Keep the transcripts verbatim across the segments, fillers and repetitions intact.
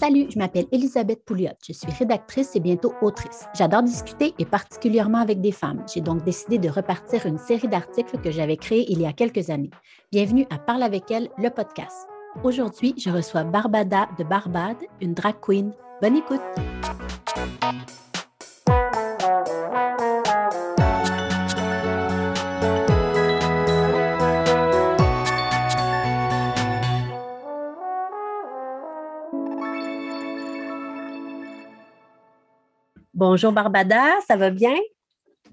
Salut, je m'appelle Élisabeth Pouliot, je suis rédactrice et bientôt autrice. J'adore discuter et particulièrement avec des femmes. J'ai donc décidé de repartir une série d'articles que j'avais créés il y a quelques années. Bienvenue à Parle avec elle, le podcast. Aujourd'hui, je reçois Barbada de Barbade, une drag queen. Bonne écoute! Bonjour Barbada, ça va bien?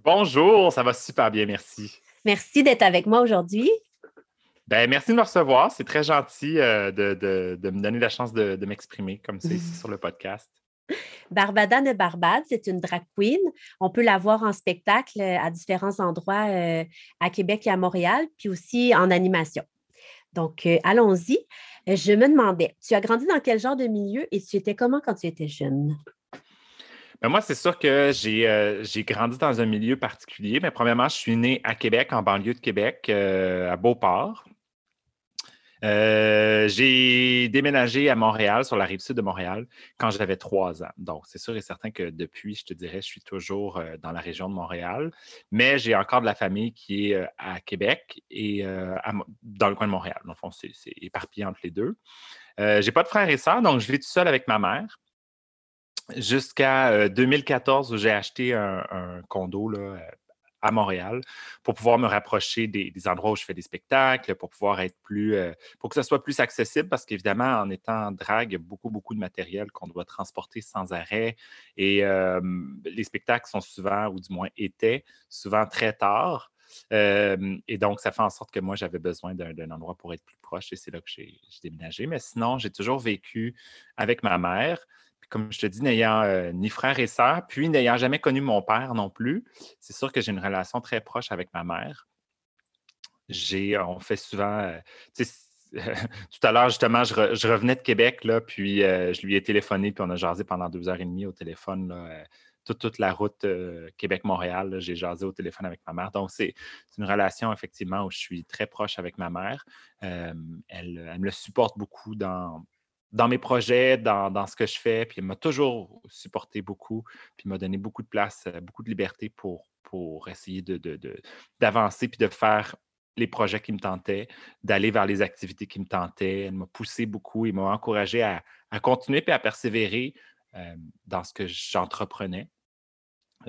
Bonjour, ça va super bien, merci. Merci d'être avec moi aujourd'hui. Ben, merci de me recevoir, c'est très gentil euh, de, de, de me donner la chance de, de m'exprimer comme c'est ici sur le podcast. Barbada de Barbade, c'est une drag queen. On peut la voir en spectacle à différents endroits euh, à Québec et à Montréal, puis aussi en animation. Donc, euh, allons-y. Je me demandais, tu as grandi dans quel genre de milieu et tu étais comment quand tu étais jeune? Ben moi, c'est sûr que j'ai, euh, j'ai grandi dans un milieu particulier. Mais premièrement, je suis né à Québec, en banlieue de Québec, euh, à Beauport. Euh, j'ai déménagé à Montréal, sur la rive sud de Montréal, quand j'avais trois ans. Donc, c'est sûr et certain que depuis, je te dirais, je suis toujours euh, dans la région de Montréal. Mais j'ai encore de la famille qui est euh, à Québec et euh, à, dans le coin de Montréal. Dans le fond, c'est, c'est éparpillé entre les deux. Euh, j'ai pas de frères et sœurs, donc je vis tout seul avec ma mère. Jusqu'à euh, deux mille quatorze, où j'ai acheté un, un condo là, à Montréal pour pouvoir me rapprocher des, des endroits où je fais des spectacles, pour pouvoir être plus, euh, pour que ça soit plus accessible, parce qu'évidemment, en étant drague, il y a beaucoup, beaucoup de matériel qu'on doit transporter sans arrêt. Et euh, les spectacles sont souvent, ou du moins étaient, souvent très tard. Euh, et donc, ça fait en sorte que moi, j'avais besoin d'un, d'un endroit pour être plus proche, et c'est là que j'ai, j'ai déménagé. Mais sinon, j'ai toujours vécu avec ma mère. Comme je te dis, n'ayant euh, ni frère et sœur, puis n'ayant jamais connu mon père non plus, c'est sûr que j'ai une relation très proche avec ma mère. J'ai, on fait souvent... Euh, tu sais, euh, tout à l'heure, justement, je, re, je revenais de Québec, là, puis euh, je lui ai téléphoné, puis on a jasé pendant deux heures et demie au téléphone, là, euh, toute, toute la route euh, Québec-Montréal, là, j'ai jasé au téléphone avec ma mère. Donc, c'est, c'est une relation, effectivement, où je suis très proche avec ma mère. Euh, elle, elle me le supporte beaucoup dans... dans mes projets, dans, dans ce que je fais. Puis elle m'a toujours supporté beaucoup, puis m'a donné beaucoup de place, beaucoup de liberté pour, pour essayer de, de, de, d'avancer puis de faire les projets qui me tentaient, d'aller vers les activités qui me tentaient. Elle m'a poussé beaucoup et m'a encouragé à, à continuer puis à persévérer euh, dans ce que j'entreprenais.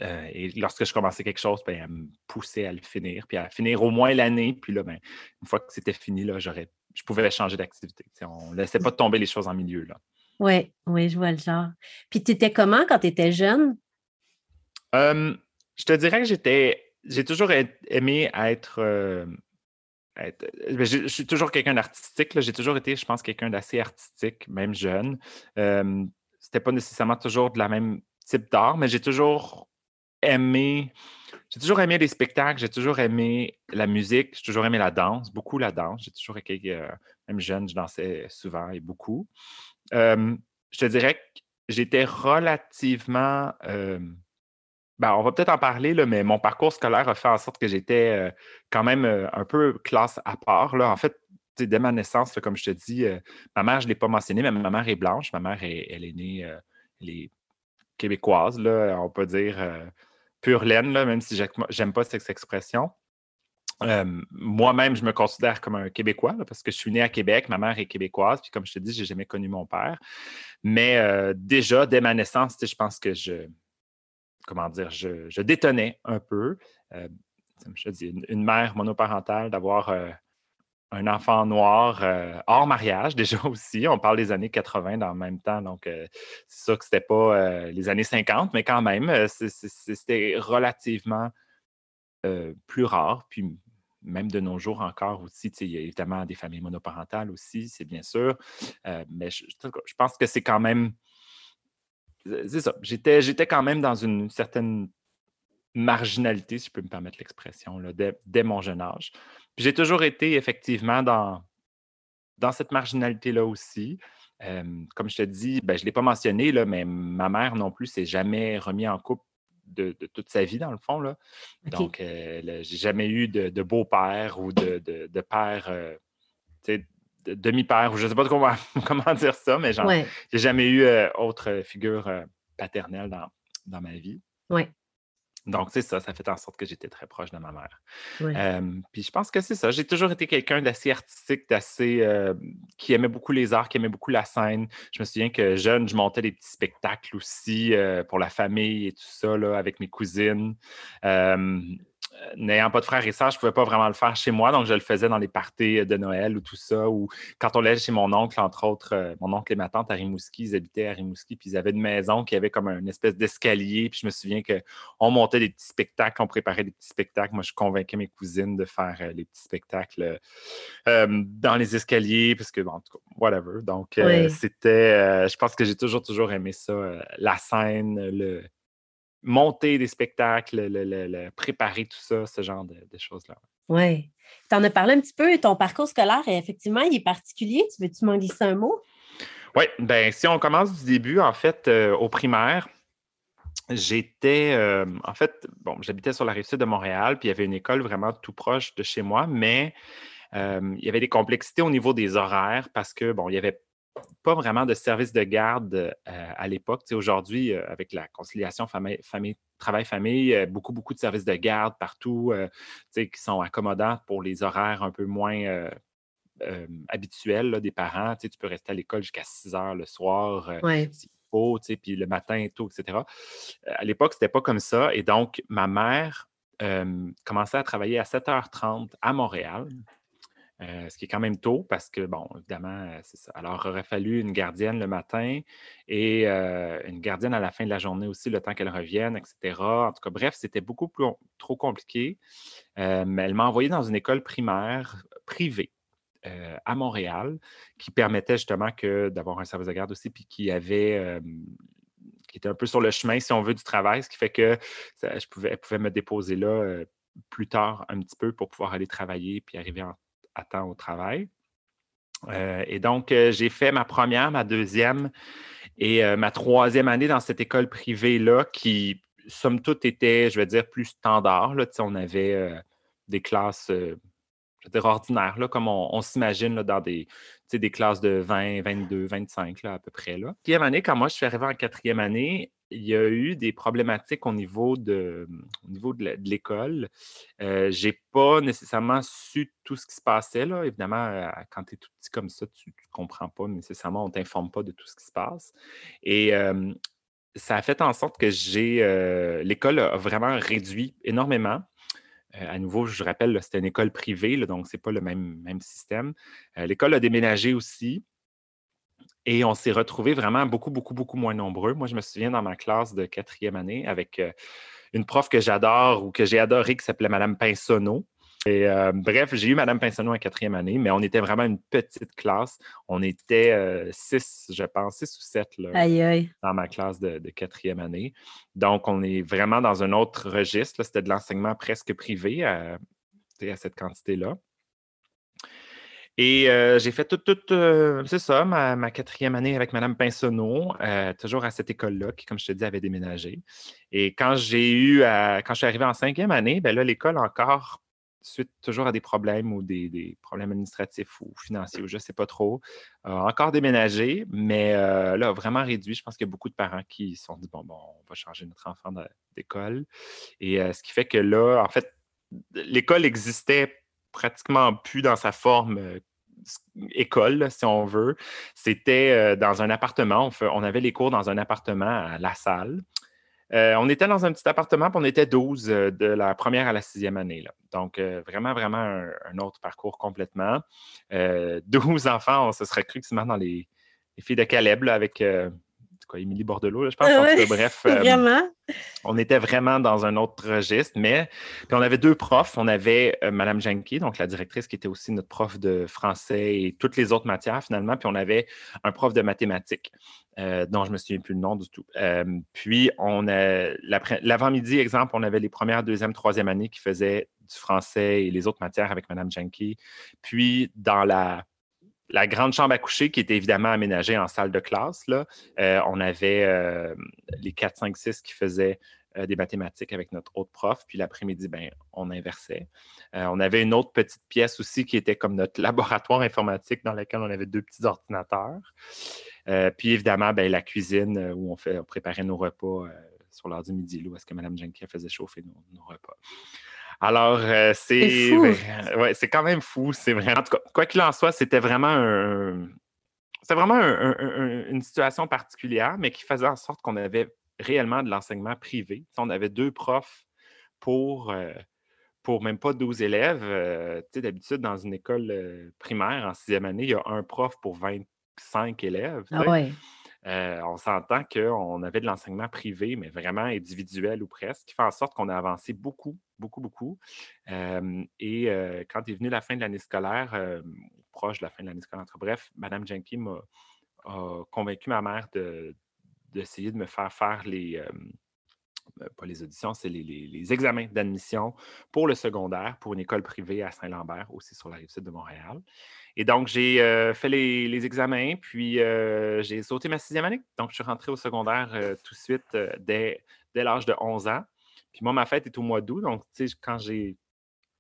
Euh, et lorsque je commençais quelque chose, bien, elle me poussait à le finir, puis à finir au moins l'année. Puis là, bien, une fois que c'était fini, là, j'aurais je pouvais changer d'activité. T'sais, on ne laissait pas tomber les choses en milieu. Oui, ouais, je vois le genre. Puis tu étais comment quand tu étais jeune? Euh, je te dirais que j'étais, j'ai toujours aimé être... Euh, être je, je suis toujours quelqu'un d'artistique. Là. J'ai toujours été, je pense, quelqu'un d'assez artistique, même jeune. Euh, c'était pas nécessairement toujours de la même type d'art, mais j'ai toujours aimé... J'ai toujours aimé les spectacles, j'ai toujours aimé la musique, j'ai toujours aimé la danse, beaucoup la danse. J'ai toujours été, euh, même jeune, je dansais souvent et beaucoup. Euh, je te dirais que j'étais relativement... Euh, ben, on va peut-être en parler, là, mais mon parcours scolaire a fait en sorte que j'étais euh, quand même euh, un peu classe à part. Là. En fait, dès ma naissance, là, comme je te dis, euh, ma mère, je ne l'ai pas mentionnée, mais ma mère est blanche. Ma mère, est, elle est née... Euh, elle est québécoise, là, on peut dire... Euh, pure laine, là, même si j'aime, j'aime pas cette expression. Euh, moi-même, je me considère comme un Québécois là, parce que je suis né à Québec, ma mère est québécoise, puis comme je te dis, j'ai jamais connu mon père. Mais euh, déjà, dès ma naissance, je pense que je, comment dire, je, je détonnais un peu. Euh, je te dis, une, une mère monoparentale, d'avoir euh, un enfant noir euh, hors mariage, déjà aussi. On parle des années quatre-vingt dans le même temps, donc euh, c'est sûr que c'était pas euh, les années cinquante, mais quand même, euh, c'est, c'est, c'était relativement euh, plus rare. Puis même de nos jours encore aussi, il y a évidemment des familles monoparentales aussi, c'est bien sûr. Euh, mais je, je pense que c'est quand même... C'est ça, j'étais, j'étais quand même dans une certaine marginalité, si je peux me permettre l'expression, là, dès, dès mon jeune âge. Puis j'ai toujours été effectivement dans, dans cette marginalité-là aussi. Euh, comme je te dis, ben, je ne l'ai pas mentionné, là, mais ma mère non plus ne s'est jamais remise en couple de, de toute sa vie, dans le fond. Là. Okay. Donc, euh, je n'ai jamais eu de, de beau-père ou de, de, de père, euh, demi-père, ou je ne sais pas comment, comment dire ça, mais genre, ouais. j'ai jamais eu euh, autre figure euh, paternelle dans, dans ma vie. Ouais. Donc, c'est ça, ça fait en sorte que j'étais très proche de ma mère. Ouais. Euh, puis je pense que c'est ça. J'ai toujours été quelqu'un d'assez artistique, d'assez euh, qui aimait beaucoup les arts, qui aimait beaucoup la scène. Je me souviens que jeune, je montais des petits spectacles aussi euh, pour la famille et tout ça, là, avec mes cousines. Euh, N'ayant pas de frères et sœurs, je ne pouvais pas vraiment le faire chez moi, donc je le faisais dans les parties de Noël ou tout ça, ou quand on allait chez mon oncle, entre autres, euh, mon oncle et ma tante à Rimouski, ils habitaient à Rimouski, puis ils avaient une maison qui avait comme une espèce d'escalier, puis je me souviens qu'on montait des petits spectacles, on préparait des petits spectacles, moi je convainquais mes cousines de faire euh, les petits spectacles euh, dans les escaliers, parce que, bon, en tout cas, whatever, donc euh, oui. c'était, euh, je pense que j'ai toujours, toujours aimé ça, euh, la scène, le... monter des spectacles, le, le, le préparer tout ça, ce genre de, de choses-là. Oui. Tu en as parlé un petit peu, ton parcours scolaire, effectivement, il est particulier. Tu veux-tu m'en glisser un mot? Oui, bien, si on commence du début, en fait, euh, au primaire, j'étais, euh, en fait, bon, j'habitais sur la Rive-Sud de Montréal, puis il y avait une école vraiment tout proche de chez moi, mais euh, il y avait des complexités au niveau des horaires parce que, bon, il y avait pas vraiment de service de garde euh, à l'époque. Tu sais, aujourd'hui, euh, avec la conciliation famille, famille, travail-famille, euh, beaucoup, beaucoup de services de garde partout euh, tu sais, qui sont accommodants pour les horaires un peu moins euh, euh, habituels là, des parents. Tu sais, tu peux rester à l'école jusqu'à six heures le soir euh, ouais. s'il faut, tu sais, puis le matin et tout, et cetera. À l'époque, c'était pas comme ça. Et donc, ma mère euh, commençait à travailler à sept heures trente à Montréal. Euh, ce qui est quand même tôt parce que, bon, évidemment, euh, c'est ça. Alors, il aurait fallu une gardienne le matin et euh, une gardienne à la fin de la journée aussi, le temps qu'elle revienne, et cetera. En tout cas, bref, c'était beaucoup plus, trop compliqué. Euh, mais elle m'a envoyé dans une école primaire privée euh, à Montréal qui permettait justement que d'avoir un service de garde aussi puis qui avait... Euh, qui était un peu sur le chemin, si on veut, du travail, ce qui fait que ça, je pouvais, elle pouvait me déposer là euh, plus tard un petit peu pour pouvoir aller travailler puis arriver en à temps au travail. Euh, et donc, euh, j'ai fait ma première, ma deuxième et euh, ma troisième année dans cette école privée-là qui, somme toute, était, je vais dire, plus standard. Là. Tu sais, on avait euh, des classes, euh, je veux dire, ordinaires, là, comme on, on s'imagine là, dans des, tu sais, des classes de vingt, vingt-deux, vingt-cinq, là, à peu près. La quatrième année, quand moi, je suis arrivé en quatrième année, il y a eu des problématiques au niveau de, au niveau de l'école. Euh, je n'ai pas nécessairement su tout ce qui se passait. Là. Évidemment, euh, quand tu es tout petit comme ça, tu ne comprends pas nécessairement, on ne t'informe pas de tout ce qui se passe. Et euh, ça a fait en sorte que j'ai euh, l'école a vraiment réduit énormément. Euh, à nouveau, je rappelle, là, c'était une école privée, là, donc ce n'est pas le même, même système. Euh, l'école a déménagé aussi. Et on s'est retrouvés vraiment beaucoup, beaucoup, beaucoup moins nombreux. Moi, je me souviens dans ma classe de quatrième année avec euh, une prof que j'adore ou que j'ai adorée qui s'appelait Mme Pinsonneault. Et euh, bref, j'ai eu Mme Pinsonneault en quatrième année, mais on était vraiment une petite classe. On était euh, six, je pense, six ou sept là, aïe, aïe. Dans ma classe de, de quatrième année. Donc, on est vraiment dans un autre registre. Là. C'était de l'enseignement presque privé à, à cette quantité-là. Et euh, j'ai fait toute, toute, euh, c'est ça, ma, ma quatrième année avec Mme Pinsonneault, euh, toujours à cette école-là, qui, comme je te dis, avait déménagé. Et quand j'ai eu, à, quand je suis arrivé en cinquième année, bien là, l'école encore, suite toujours à des problèmes ou des, des problèmes administratifs ou financiers, ou je ne sais pas trop, a euh, encore déménagé, mais euh, là, vraiment réduit. Je pense qu'il y a beaucoup de parents qui se sont dit, bon, bon, on va changer notre enfant de, d'école. Et euh, ce qui fait que là, en fait, l'école existait pratiquement plus dans sa forme euh, école, là, si on veut. C'était euh, dans un appartement. On, fait, on avait les cours dans un appartement à La Salle. Euh, on était dans un petit appartement, puis on était douze euh, de la première à la sixième année. Là. Donc, euh, vraiment, vraiment un, un autre parcours complètement. Euh, douze enfants, on se serait cru que c'est dans les, les filles de Caleb, là, avec euh, quoi, Émilie Bordelot, là, je pense. Ah ouais, que, bref, euh, vraiment. On était vraiment dans un autre registre, mais puis on avait deux profs. On avait euh, Mme Janky, donc la directrice qui était aussi notre prof de français et toutes les autres matières finalement, puis on avait un prof de mathématiques euh, dont je ne me souviens plus le nom du tout. Euh, puis on a, l'avant-midi, exemple, on avait les premières, deuxième, troisième années qui faisaient du français et les autres matières avec Mme Janky. Puis dans la La grande chambre à coucher, qui était évidemment aménagée en salle de classe, là, euh, on avait euh, les quatre, cinq, six qui faisaient euh, des mathématiques avec notre autre prof. Puis l'après-midi, ben, on inversait. Euh, on avait une autre petite pièce aussi qui était comme notre laboratoire informatique dans laquelle on avait deux petits ordinateurs. Euh, puis évidemment, ben, la cuisine où on, fait, on préparait nos repas euh, sur l'heure du midi, là, où est-ce que Mme Janky faisait chauffer nos, nos repas. Alors, euh, c'est, c'est, ben, ouais, c'est quand même fou. C'est vraiment, en tout cas, quoi qu'il en soit, c'était vraiment un... C'était vraiment un, un, un, une situation particulière, mais qui faisait en sorte qu'on avait réellement de l'enseignement privé. T'sais, on avait deux profs pour, euh, pour même pas douze élèves. Euh, d'habitude, dans une école euh, primaire, en sixième année, il y a un prof pour vingt-cinq élèves. Ah ouais. euh, on s'entend qu'on avait de l'enseignement privé, mais vraiment individuel ou presque, qui fait en sorte qu'on a avancé beaucoup, beaucoup, beaucoup. Euh, et euh, quand est venue la fin de l'année scolaire... Euh, proche de la fin de l'année scolaire. Bref, Mme Janky m'a a convaincu ma mère de, d'essayer de me faire faire les... Euh, pas les auditions, c'est les, les, les examens d'admission pour le secondaire, pour une école privée à Saint-Lambert, aussi sur la Rive-Sud de Montréal. Et donc, j'ai euh, fait les, les examens, puis euh, j'ai sauté ma sixième année. Donc, je suis rentré au secondaire euh, tout de suite euh, dès, dès l'âge de onze ans. Puis moi, ma fête est au mois d'août, donc tu sais, quand j'ai...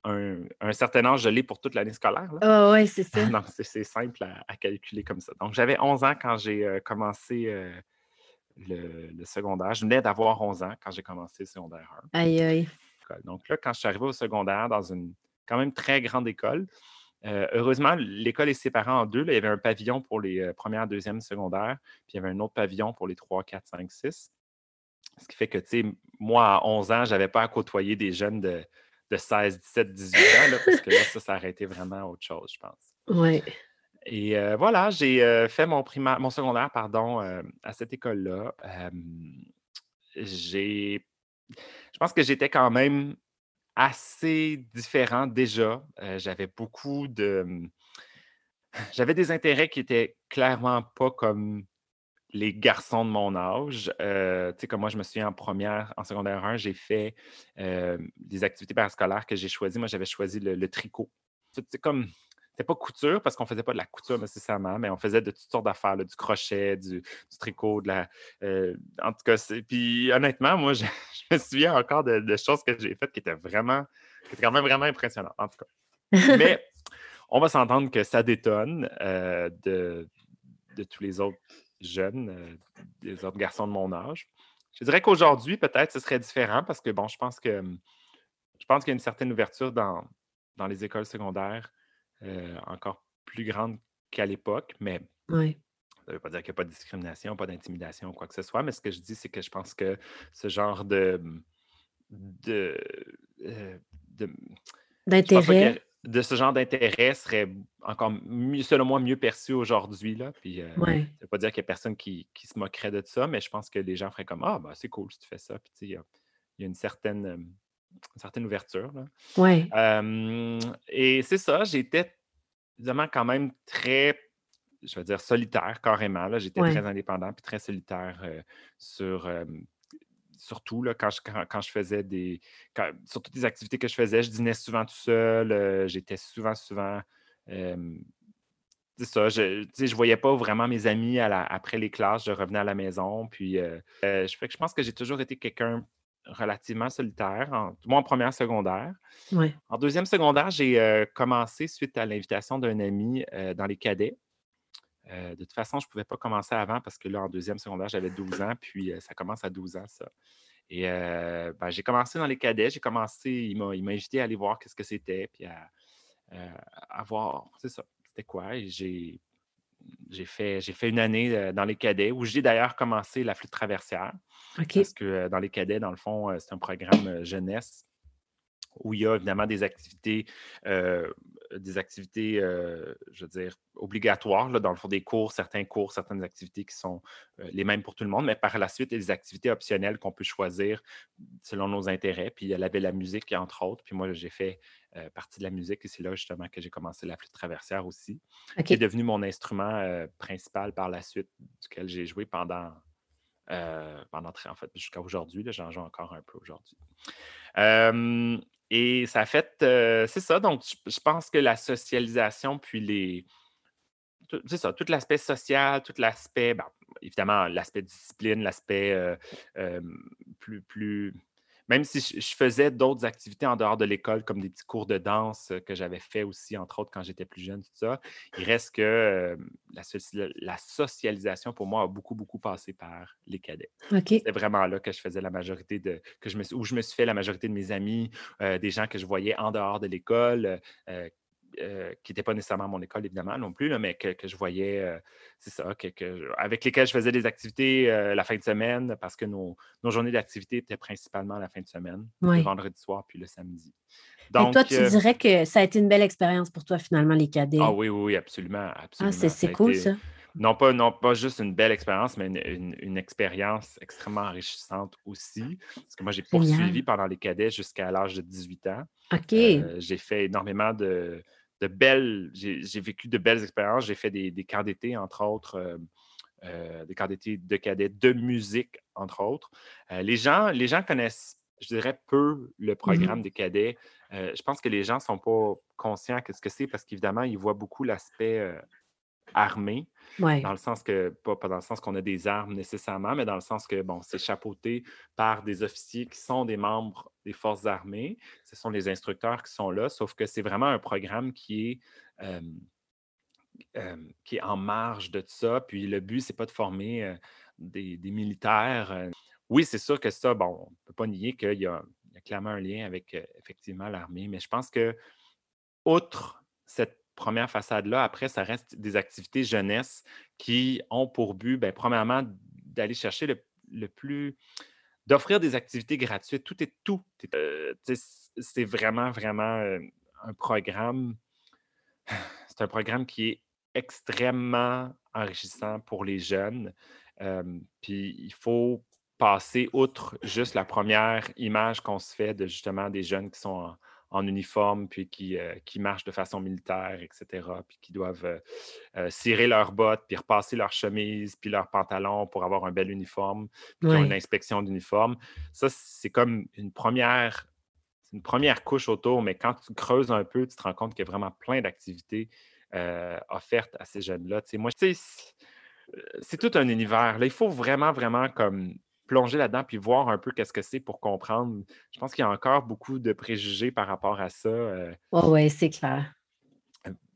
Un, un certain âge, je l'ai pour toute l'année scolaire. Ah oh, oui, c'est ça. Non, c'est, c'est simple à, à calculer comme ça. Donc, j'avais onze ans quand j'ai euh, commencé euh, le, le secondaire. Je venais d'avoir onze ans quand j'ai commencé le secondaire un. Aïe, aïe. Donc là, quand je suis arrivé au secondaire, dans une quand même très grande école, euh, heureusement, l'école est séparée en deux. Là, il y avait un pavillon pour les euh, premières, deuxièmes secondaires, puis il y avait un autre pavillon pour les trois, quatre, cinq, six. Ce qui fait que, tu sais, moi, à onze ans, je n'avais pas à côtoyer des jeunes de... de seize, dix-sept, dix-huit ans, là, parce que là, ça, ça aurait été vraiment autre chose, je pense. Oui. Et euh, voilà, j'ai euh, fait mon primaire, mon secondaire, pardon, euh, à cette école-là. Euh, j'ai... Je pense que j'étais quand même assez différent déjà. Euh, j'avais beaucoup de... J'avais des intérêts qui étaient clairement pas comme... les garçons de mon âge. Euh, tu sais, comme moi, je me souviens en première, en secondaire un, j'ai fait euh, des activités parascolaires que j'ai choisies. Moi, j'avais choisi le, le tricot. C'était comme, c'était pas couture parce qu'on faisait pas de la couture nécessairement, mais on faisait de toutes sortes d'affaires, là, du crochet, du, du tricot, de la... Euh, en tout cas, c'est... Puis honnêtement, moi, je, je me souviens encore de, de choses que j'ai faites qui étaient vraiment, qui étaient quand même vraiment impressionnantes, en tout cas. Mais on va s'entendre que ça détonne euh, de, de tous les autres jeunes, euh, des autres garçons de mon âge. Je dirais qu'aujourd'hui, peut-être, ce serait différent parce que, bon, je pense que je pense qu'il y a une certaine ouverture dans, dans les écoles secondaires euh, encore plus grande qu'à l'époque, mais oui. Ça ne veut pas dire qu'il n'y a pas de discrimination, pas d'intimidation, quoi que ce soit, mais ce que je dis, c'est que je pense que ce genre de... de, euh, de d'intérêt... de ce genre d'intérêt serait encore, mieux, selon moi, mieux perçu aujourd'hui. Là. Puis, euh, ouais. Ça ne veut pas dire qu'il n'y a personne qui, qui se moquerait de ça, mais je pense que les gens feraient comme « Ah, ben, c'est cool si tu fais ça. » Puis, tu sais, il y, y a une certaine, une certaine ouverture. Là. Ouais. Euh, et c'est ça, j'étais évidemment quand même très, je vais dire, solitaire carrément. Là. J'étais ouais. très indépendant puis très solitaire euh, sur... Euh, Surtout là, quand, je, quand, quand je faisais des... Quand, sur toutes les activités que je faisais, je dînais souvent tout seul. Euh, j'étais souvent, souvent... Euh, c'est ça, je ne voyais pas vraiment mes amis à la, après les classes. Je revenais à la maison. Puis, euh, je, je pense que j'ai toujours été quelqu'un relativement solitaire, en, moi en première secondaire. Oui. En deuxième secondaire, j'ai euh, commencé suite à l'invitation d'un ami euh, dans les cadets. Euh, de toute façon, je ne pouvais pas commencer avant parce que là, en deuxième secondaire, j'avais douze ans, puis euh, ça commence à douze ans, ça. Et euh, ben, j'ai commencé dans les cadets, j'ai commencé, il m'a, il m'a invité à aller voir qu'est-ce que c'était, puis à, euh, à voir, c'est ça, c'était quoi. Et j'ai, j'ai, fait, j'ai fait une année euh, dans les cadets, où j'ai d'ailleurs commencé la flûte traversière. Okay. Parce que euh, dans les cadets, dans le fond, euh, c'est un programme euh, jeunesse où il y a évidemment des activités... Euh, des activités, euh, je veux dire, obligatoires, là, dans le fond des cours, certains cours, certaines activités qui sont euh, les mêmes pour tout le monde, mais par la suite, il y a des activités optionnelles qu'on peut choisir selon nos intérêts. Puis, elle avait la musique, entre autres. Puis moi, j'ai fait euh, partie de la musique et c'est là, justement, que j'ai commencé la flûte traversière aussi, okay. qui est devenu mon instrument euh, principal par la suite, duquel j'ai joué pendant... Euh, pendant en fait, jusqu'à aujourd'hui. Là, j'en joue encore un peu aujourd'hui. Euh, Et ça a fait, euh, c'est ça, donc je, je pense que la socialisation, puis les, tout, c'est ça, tout l'aspect social, tout l'aspect, ben, évidemment, l'aspect discipline, l'aspect euh, euh, plus... plus Même si je faisais d'autres activités en dehors de l'école, comme des petits cours de danse que j'avais fait aussi, entre autres, quand j'étais plus jeune, tout ça, il reste que euh, la, so- la socialisation, pour moi, a beaucoup, beaucoup passé par les cadets. Okay. C'est vraiment là que je faisais la majorité de... Que je me, où je me suis fait la majorité de mes amis, euh, des gens que je voyais en dehors de l'école, euh, euh, qui n'étaient pas nécessairement à mon école, évidemment, non plus, là, mais que, que je voyais... Euh, c'est ça, que, que, avec lesquels je faisais des activités euh, la fin de semaine, parce que nos, nos journées d'activité étaient principalement la fin de semaine, oui. Le vendredi soir puis le samedi. Donc, et toi, tu euh, dirais que ça a été une belle expérience pour toi, finalement, les cadets? Ah oui, oui, oui, absolument. absolument. Ah, c'est, c'est ça cool, été, ça. Non pas, non pas juste une belle expérience, mais une, une, une expérience extrêmement enrichissante aussi. Parce que moi, j'ai poursuivi pendant les cadets jusqu'à l'âge de dix-huit ans. OK. Euh, j'ai fait énormément de... De belles, j'ai, j'ai vécu de belles expériences. J'ai fait des, des camps d'été, entre autres, euh, euh, des camps d'été de cadets, de musique, entre autres. Euh, les gens, les gens connaissent, je dirais, peu le programme mm-hmm. des cadets. Euh, je pense que les gens ne sont pas conscients de ce que c'est parce qu'évidemment, ils voient beaucoup l'aspect euh, armé, ouais. dans le sens que, pas, pas dans le sens qu'on a des armes nécessairement, mais dans le sens que, bon, c'est chapeauté par des officiers qui sont des membres des forces armées, ce sont les instructeurs qui sont là, sauf que c'est vraiment un programme qui est, euh, euh, qui est en marge de tout ça, puis le but, c'est pas de former euh, des, des militaires. Oui, c'est sûr que ça, bon, on ne peut pas nier qu'il y a, il y a clairement un lien avec, euh, effectivement, l'armée, mais je pense que, outre cette première façade-là, après, ça reste des activités jeunesse qui ont pour but, bien, premièrement, d'aller chercher le, le plus... d'offrir des activités gratuites, tout est tout. Euh, c'est vraiment, vraiment un programme, c'est un programme qui est extrêmement enrichissant pour les jeunes. Euh, puis il faut passer outre juste la première image qu'on se fait de justement des jeunes qui sont en, en uniforme, puis qui, euh, qui marchent de façon militaire, et cetera, puis qui doivent euh, euh, cirer leurs bottes, puis repasser leur chemise, puis leurs pantalons pour avoir un bel uniforme, puis oui. qui ont une inspection d'uniforme. Ça, c'est comme une première, une première couche autour, mais quand tu creuses un peu, tu te rends compte qu'il y a vraiment plein d'activités euh, offertes à ces jeunes-là. T'sais, moi, tu sais, c'est tout un univers. Là, il faut vraiment, vraiment comme... plonger là-dedans puis voir un peu qu'est-ce que c'est pour comprendre. Je pense qu'il y a encore beaucoup de préjugés par rapport à ça. Euh, oh oui, c'est clair.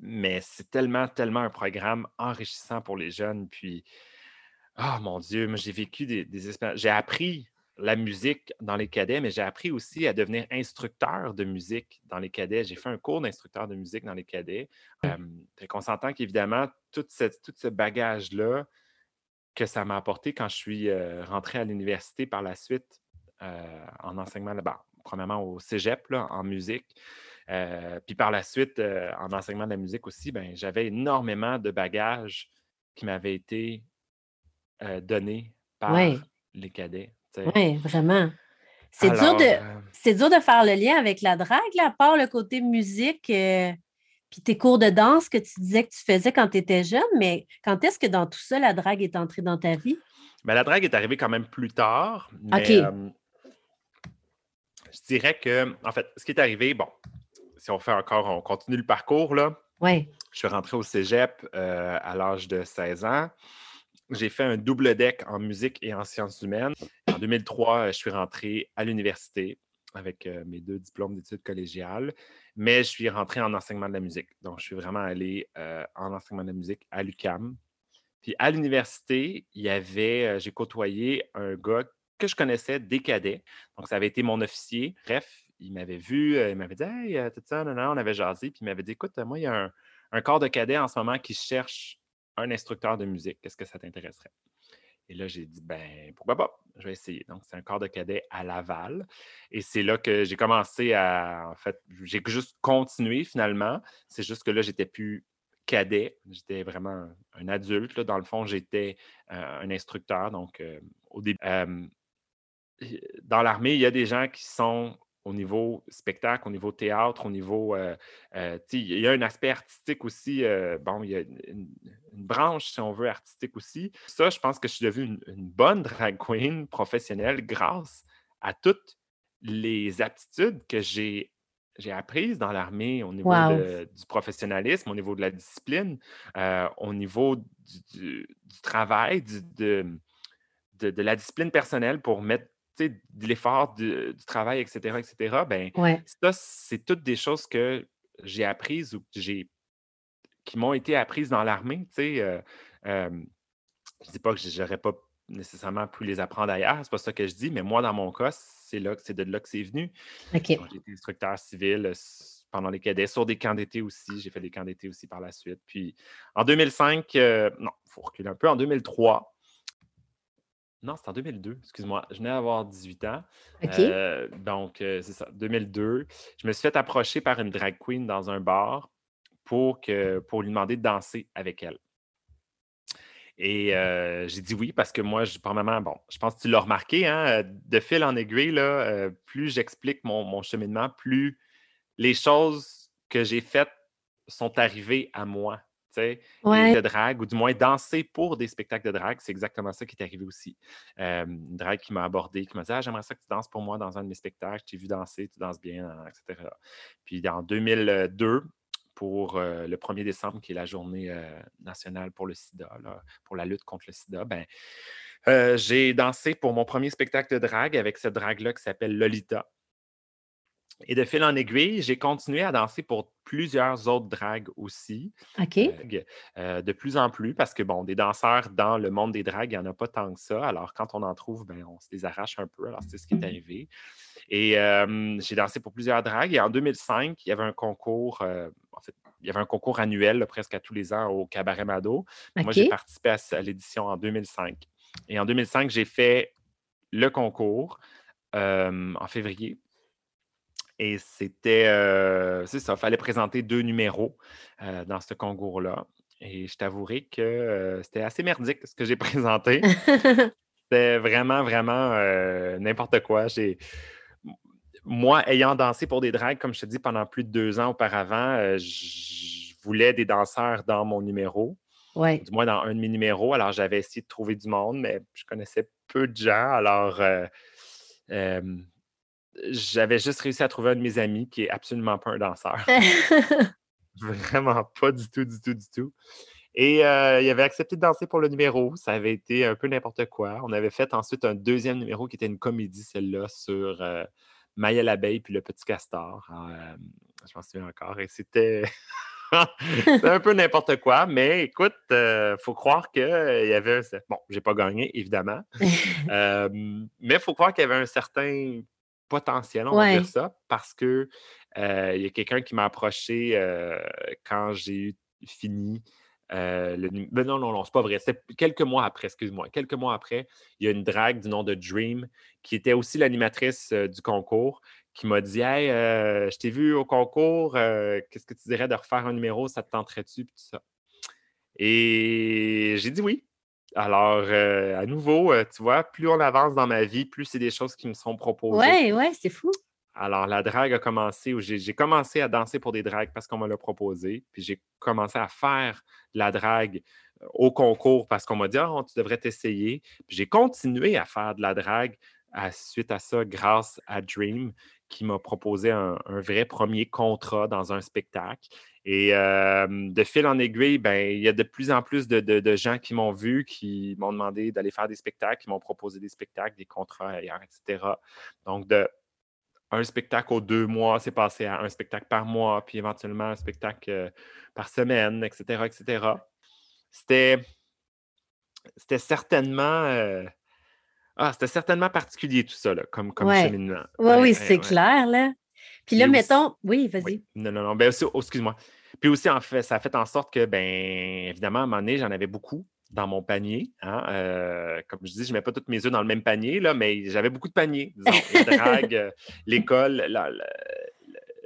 Mais c'est tellement, tellement un programme enrichissant pour les jeunes. Puis, oh mon Dieu, moi j'ai vécu des, des expériences. J'ai appris la musique dans les cadets, mais j'ai appris aussi à devenir instructeur de musique dans les cadets. J'ai fait un cours d'instructeur de musique dans les cadets. Euh, on s'entend qu'évidemment, tout, cette, tout ce bagage-là, que ça m'a apporté quand je suis euh, rentré à l'université par la suite euh, en enseignement, ben, premièrement au cégep, là, en musique, euh, puis par la suite, euh, en enseignement de la musique aussi, ben, j'avais énormément de bagages qui m'avaient été euh, donnés par oui. les cadets. T'sais. Oui, vraiment. C'est, Alors, dur de, euh... c'est dur de faire le lien avec la drague, là, à part le côté musique... Euh... Puis tes cours de danse que tu disais que tu faisais quand tu étais jeune, mais quand est-ce que dans tout ça, la drague est entrée dans ta vie? Bien, la drague est arrivée quand même plus tard. Mais, OK. Euh, je dirais que, en fait, ce qui est arrivé, bon, si on fait encore, on continue le parcours, là. Oui. Je suis rentré au cégep euh, à l'âge de seize ans. J'ai fait un double deck en musique et en sciences humaines. En deux mille trois, je suis rentré à l'université avec euh, mes deux diplômes d'études collégiales, mais je suis rentré en enseignement de la musique. Donc, je suis vraiment allé euh, en enseignement de la musique à l'U Q A M. Puis à l'université, il y avait, euh, j'ai côtoyé un gars que je connaissais des cadets. Donc, ça avait été mon officier. Bref, il m'avait vu, euh, il m'avait dit « Hey, euh, tout ça, non, non, on avait jasé. » Puis il m'avait dit « Écoute, moi, il y a un, un corps de cadets en ce moment qui cherche un instructeur de musique. Est-ce que ça t'intéresserait? » Et là, j'ai dit, ben, pourquoi pas? Je vais essayer. Donc, c'est un corps de cadets à Laval. Et c'est là que j'ai commencé à, en fait, j'ai juste continué finalement. C'est juste que là, j'étais plus cadet. J'étais vraiment un adulte. Là. Dans le fond, j'étais euh, un instructeur. Donc, euh, au début, euh, dans l'armée, il y a des gens qui sont au niveau spectacle, au niveau théâtre, au niveau... Euh, euh, il y a un aspect artistique aussi. Euh, bon, il y a une, une branche, si on veut, artistique aussi. Ça, je pense que je suis devenu une, une bonne drag queen professionnelle grâce à toutes les aptitudes que j'ai j'ai apprise dans l'armée au niveau wow. de, du professionnalisme, au niveau de la discipline, euh, au niveau du, du, du travail, du, de, de, de la discipline personnelle pour mettre de l'effort du, du travail, et cetera, et cetera. Ben, ouais. Ça, c'est toutes des choses que j'ai apprises ou que j'ai, qui m'ont été apprises dans l'armée. Euh, euh, je ne dis pas que j'aurais pas nécessairement pu les apprendre ailleurs, c'est pas ça que je dis, mais moi, dans mon cas, c'est, là, c'est de là que c'est venu. Okay. Donc, j'ai été instructeur civil pendant les cadets, sur des camps d'été aussi. J'ai fait des camps d'été aussi par la suite. Puis en deux mille cinq, euh, non, il faut reculer un peu, en deux mille trois, non, c'est en deux mille deux, excuse-moi, je venais d'avoir dix-huit ans. Okay. Euh, donc, euh, c'est ça, deux mille deux. Je me suis fait approcher par une drag queen dans un bar pour, que, pour lui demander de danser avec elle. Et euh, j'ai dit oui parce que moi, je, premièrement, bon, je pense que tu l'as remarqué, hein, de fil en aiguille, là, euh, plus j'explique mon, mon cheminement, plus les choses que j'ai faites sont arrivées à moi. Ouais. De drague, ou du moins danser pour des spectacles de drague, c'est exactement ça qui est arrivé aussi. Euh, une drague qui m'a abordé, qui m'a dit ah, j'aimerais ça que tu danses pour moi dans un de mes spectacles, je t'ai vu danser, tu danses bien, et cetera. Puis en deux mille deux, pour euh, le premier décembre, qui est la journée euh, nationale pour le sida, là, pour la lutte contre le sida, ben, euh, j'ai dansé pour mon premier spectacle de drague avec cette drague-là qui s'appelle Lolita. Et de fil en aiguille, j'ai continué à danser pour plusieurs autres dragues aussi. OK. Euh, de plus en plus, parce que, bon, des danseurs dans le monde des dragues, il n'y en a pas tant que ça. Alors, quand on en trouve, ben, on se les arrache un peu. Alors, c'est ce qui est arrivé. Et euh, j'ai dansé pour plusieurs dragues. Et en deux mille cinq, il y avait un concours, euh, en fait, il y avait un concours annuel, là, presque à tous les ans, au cabaret Mado. Okay. Moi, j'ai participé à, à l'édition en deux mille cinq. Et en deux mille cinq, j'ai fait le concours euh, en février. Et c'était, euh, c'est ça, il fallait présenter deux numéros euh, dans ce concours-là. Et je t'avouerai que euh, c'était assez merdique ce que j'ai présenté. C'était vraiment, vraiment euh, n'importe quoi. J'ai... Moi, ayant dansé pour des drags, comme je te dis, pendant plus de deux ans auparavant, euh, je voulais des danseurs dans mon numéro. Ouais. Du moins dans un de mes numéros. Alors, j'avais essayé de trouver du monde, mais je connaissais peu de gens. Alors... Euh, euh, J'avais juste réussi à trouver un de mes amis qui est absolument pas un danseur. Vraiment pas du tout, du tout, du tout. Et euh, il avait accepté de danser pour le numéro. Ça avait été un peu n'importe quoi. On avait fait ensuite un deuxième numéro qui était une comédie, celle-là, sur euh, Maya l'abeille puis le petit castor. Euh, je m'en souviens encore. Et c'était... C'est un peu n'importe quoi, mais écoute, il euh, faut croire qu'il euh, y avait... Un... Bon, j'ai pas gagné, évidemment. euh, mais il faut croire qu'il y avait un certain... potentiel, on ouais. va dire ça, parce que euh, y a quelqu'un qui m'a approché euh, quand j'ai eu fini euh, le... Ben non, non, non, c'est pas vrai. C'était quelques mois après, excuse-moi. Quelques mois après, il y a une drague du nom de Dream qui était aussi l'animatrice euh, du concours qui m'a dit « Hey, euh, je t'ai vu au concours, euh, qu'est-ce que tu dirais de refaire un numéro? Ça te tenterait-tu? » Puis tout ça. Et j'ai dit oui. Alors, euh, à nouveau, euh, tu vois, plus on avance dans ma vie, plus c'est des choses qui me sont proposées. Oui, oui, c'est fou. Alors, la drague a commencé, ou j'ai, j'ai commencé à danser pour des dragues parce qu'on me l'a proposé, puis j'ai commencé à faire de la drague au concours parce qu'on m'a dit « Ah, oh, tu devrais t'essayer ». Puis j'ai continué à faire de la drague à, suite à ça grâce à Dream qui m'a proposé un, un vrai premier contrat dans un spectacle. Et euh, de fil en aiguille, ben, il y a de plus en plus de, de, de gens qui m'ont vu, qui m'ont demandé d'aller faire des spectacles, qui m'ont proposé des spectacles, des contrats ailleurs, et cetera. Donc, de un spectacle aux deux mois, c'est passé à un spectacle par mois, puis éventuellement un spectacle euh, par semaine, et cetera, et cetera. C'était, c'était certainement... Euh, ah, c'était certainement particulier tout ça, là, comme, comme ouais. cheminement. Oui, ouais, oui, c'est ouais. clair, là. Puis là, et mettons... Aussi... Oui, vas-y. Oui. Non, non, non. Ben aussi, oh, excuse-moi. Puis aussi, en fait, ça a fait en sorte que, ben évidemment, à un moment donné, j'en avais beaucoup dans mon panier. Hein? Euh, comme je dis, je ne mets pas toutes mes œufs dans le même panier, là, mais j'avais beaucoup de paniers. Disons, les dragues, l'école, la, la,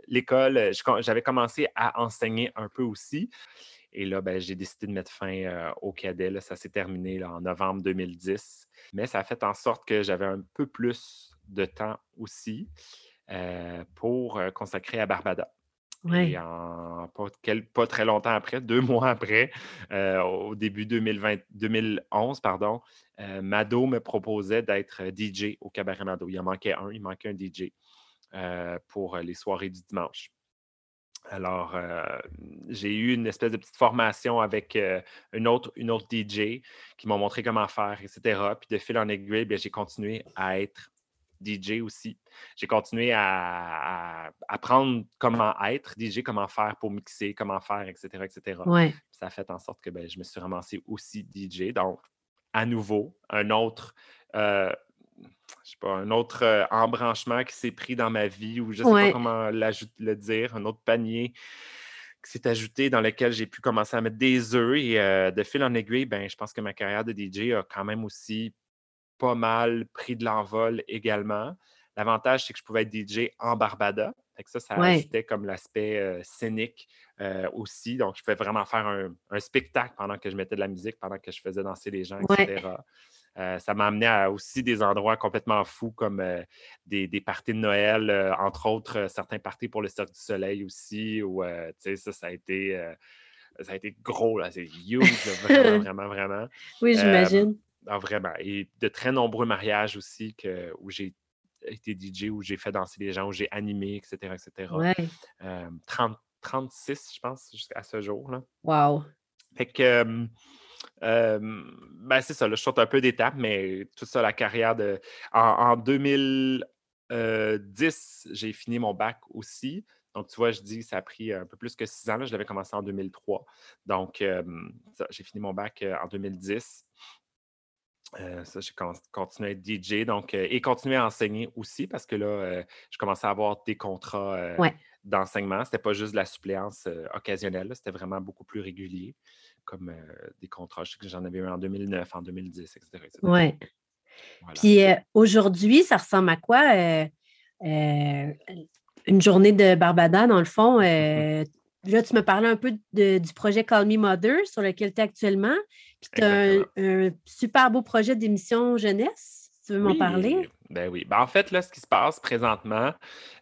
l'école. Je, j'avais commencé à enseigner un peu aussi. Et là, ben, j'ai décidé de mettre fin euh, au cadet. Là. Ça s'est terminé là, en novembre deux mille dix. Mais ça a fait en sorte que j'avais un peu plus de temps aussi euh, pour euh, consacrer à Barbada. Ouais. Et en, pas, quel, pas très longtemps après, deux mois après, euh, au début deux mille vingt, deux mille onze, pardon, euh, Mado me proposait d'être D J au cabaret Mado. Il en manquait un, il manquait un D J. euh, pour les soirées du dimanche. Alors, euh, j'ai eu une espèce de petite formation avec euh, une autre, une autre D J qui m'ont montré comment faire, et cetera. Puis de fil en aiguille, bien, j'ai continué à être D J aussi. J'ai continué à, à apprendre comment être D J, comment faire pour mixer, comment faire, et cetera, et cetera. Ouais. Ça a fait en sorte que bien, je me suis ramassé aussi D J. Donc, à nouveau, un autre... Euh, je sais pas, un autre euh, embranchement qui s'est pris dans ma vie, ou je ne sais ouais. pas comment le dire, un autre panier qui s'est ajouté dans lequel j'ai pu commencer à mettre des œufs. Et euh, de fil en aiguille, ben, je pense que ma carrière de D J a quand même aussi pas mal pris de l'envol également. L'avantage, c'est que je pouvais être D J en Barbada. Que ça, ça ouais. ajoutait comme l'aspect euh, scénique euh, aussi. Donc, je pouvais vraiment faire un, un spectacle pendant que je mettais de la musique, pendant que je faisais danser les gens, ouais. et cetera. Euh, ça m'a amené à aussi des endroits complètement fous comme euh, des, des parties de Noël, euh, entre autres euh, certains parties pour le Cirque du Soleil aussi, où euh, ça, ça a été euh, ça a été gros, là, c'est huge, vraiment, vraiment, vraiment. Oui, j'imagine. Euh, ah, vraiment. Et de très nombreux mariages aussi que, où j'ai été D J, où j'ai fait danser les gens, où j'ai animé, et cetera, et cetera. Ouais. Euh, trente, trente-six, je pense, jusqu'à ce jour-là. Wow! Fait que... Euh, Euh, ben c'est ça, là, je saute un peu d'étapes, mais tout ça, la carrière de... En, en deux mille dix, j'ai fini mon bac aussi. Donc, tu vois, je dis que ça a pris un peu plus que six ans. Là, je l'avais commencé en deux mille trois. Donc, euh, ça, j'ai fini mon bac euh, en deux mille dix. Euh, ça, j'ai con- continué à être D J donc, euh, et continué à enseigner aussi parce que là, euh, je commençais à avoir des contrats euh, ouais. d'enseignement. C'était pas juste de la suppléance euh, occasionnelle. Là, c'était vraiment beaucoup plus régulier. Comme euh, des contrats. Je sais que j'en avais eu en deux mille neuf, en deux mille dix, et cetera, et cetera. Oui. Voilà. Puis euh, aujourd'hui, ça ressemble à quoi? Euh, euh, une journée de Barbada, dans le fond. Euh, mm-hmm. Là, tu me parlais un peu de, du projet Call Me Mother, sur lequel tu es actuellement. Puis tu as un, un super beau projet d'émission jeunesse. Tu veux oui. m'en parler? Ben oui. Ben, en fait, là, ce qui se passe présentement...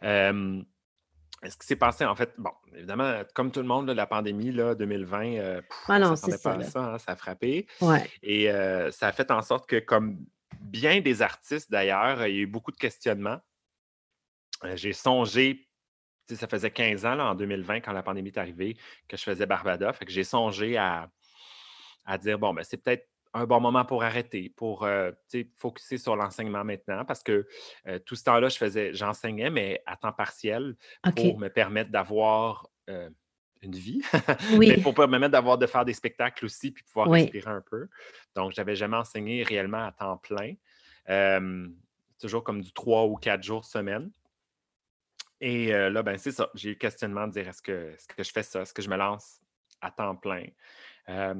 Euh, Ce qui s'est passé, en fait, bon, évidemment, comme tout le monde, là, la pandémie, là, deux mille vingt, euh, pff, ah non, on ne s'attendait pas à ça, hein, ça a frappé. Ouais. Et euh, ça a fait en sorte que, comme bien des artistes d'ailleurs, il y a eu beaucoup de questionnements. Euh, j'ai songé, ça faisait quinze ans, là, en deux mille vingt, quand la pandémie est arrivée, que je faisais Barbada, fait que j'ai songé à, à dire, bon, ben, c'est peut-être un bon moment pour arrêter, pour euh, focusser sur l'enseignement maintenant, parce que euh, tout ce temps-là, je faisais, j'enseignais, mais à temps partiel, okay. pour me permettre d'avoir euh, une vie, oui. mais pour me permettre d'avoir de faire des spectacles aussi, puis pouvoir oui. respirer un peu. Donc, je n'avais jamais enseigné réellement à temps plein, euh, toujours comme du trois ou quatre jours semaine. Et euh, là, ben c'est ça, j'ai eu le questionnement de dire, est-ce que, est-ce que je fais ça? Est-ce que je me lance à temps plein? Euh,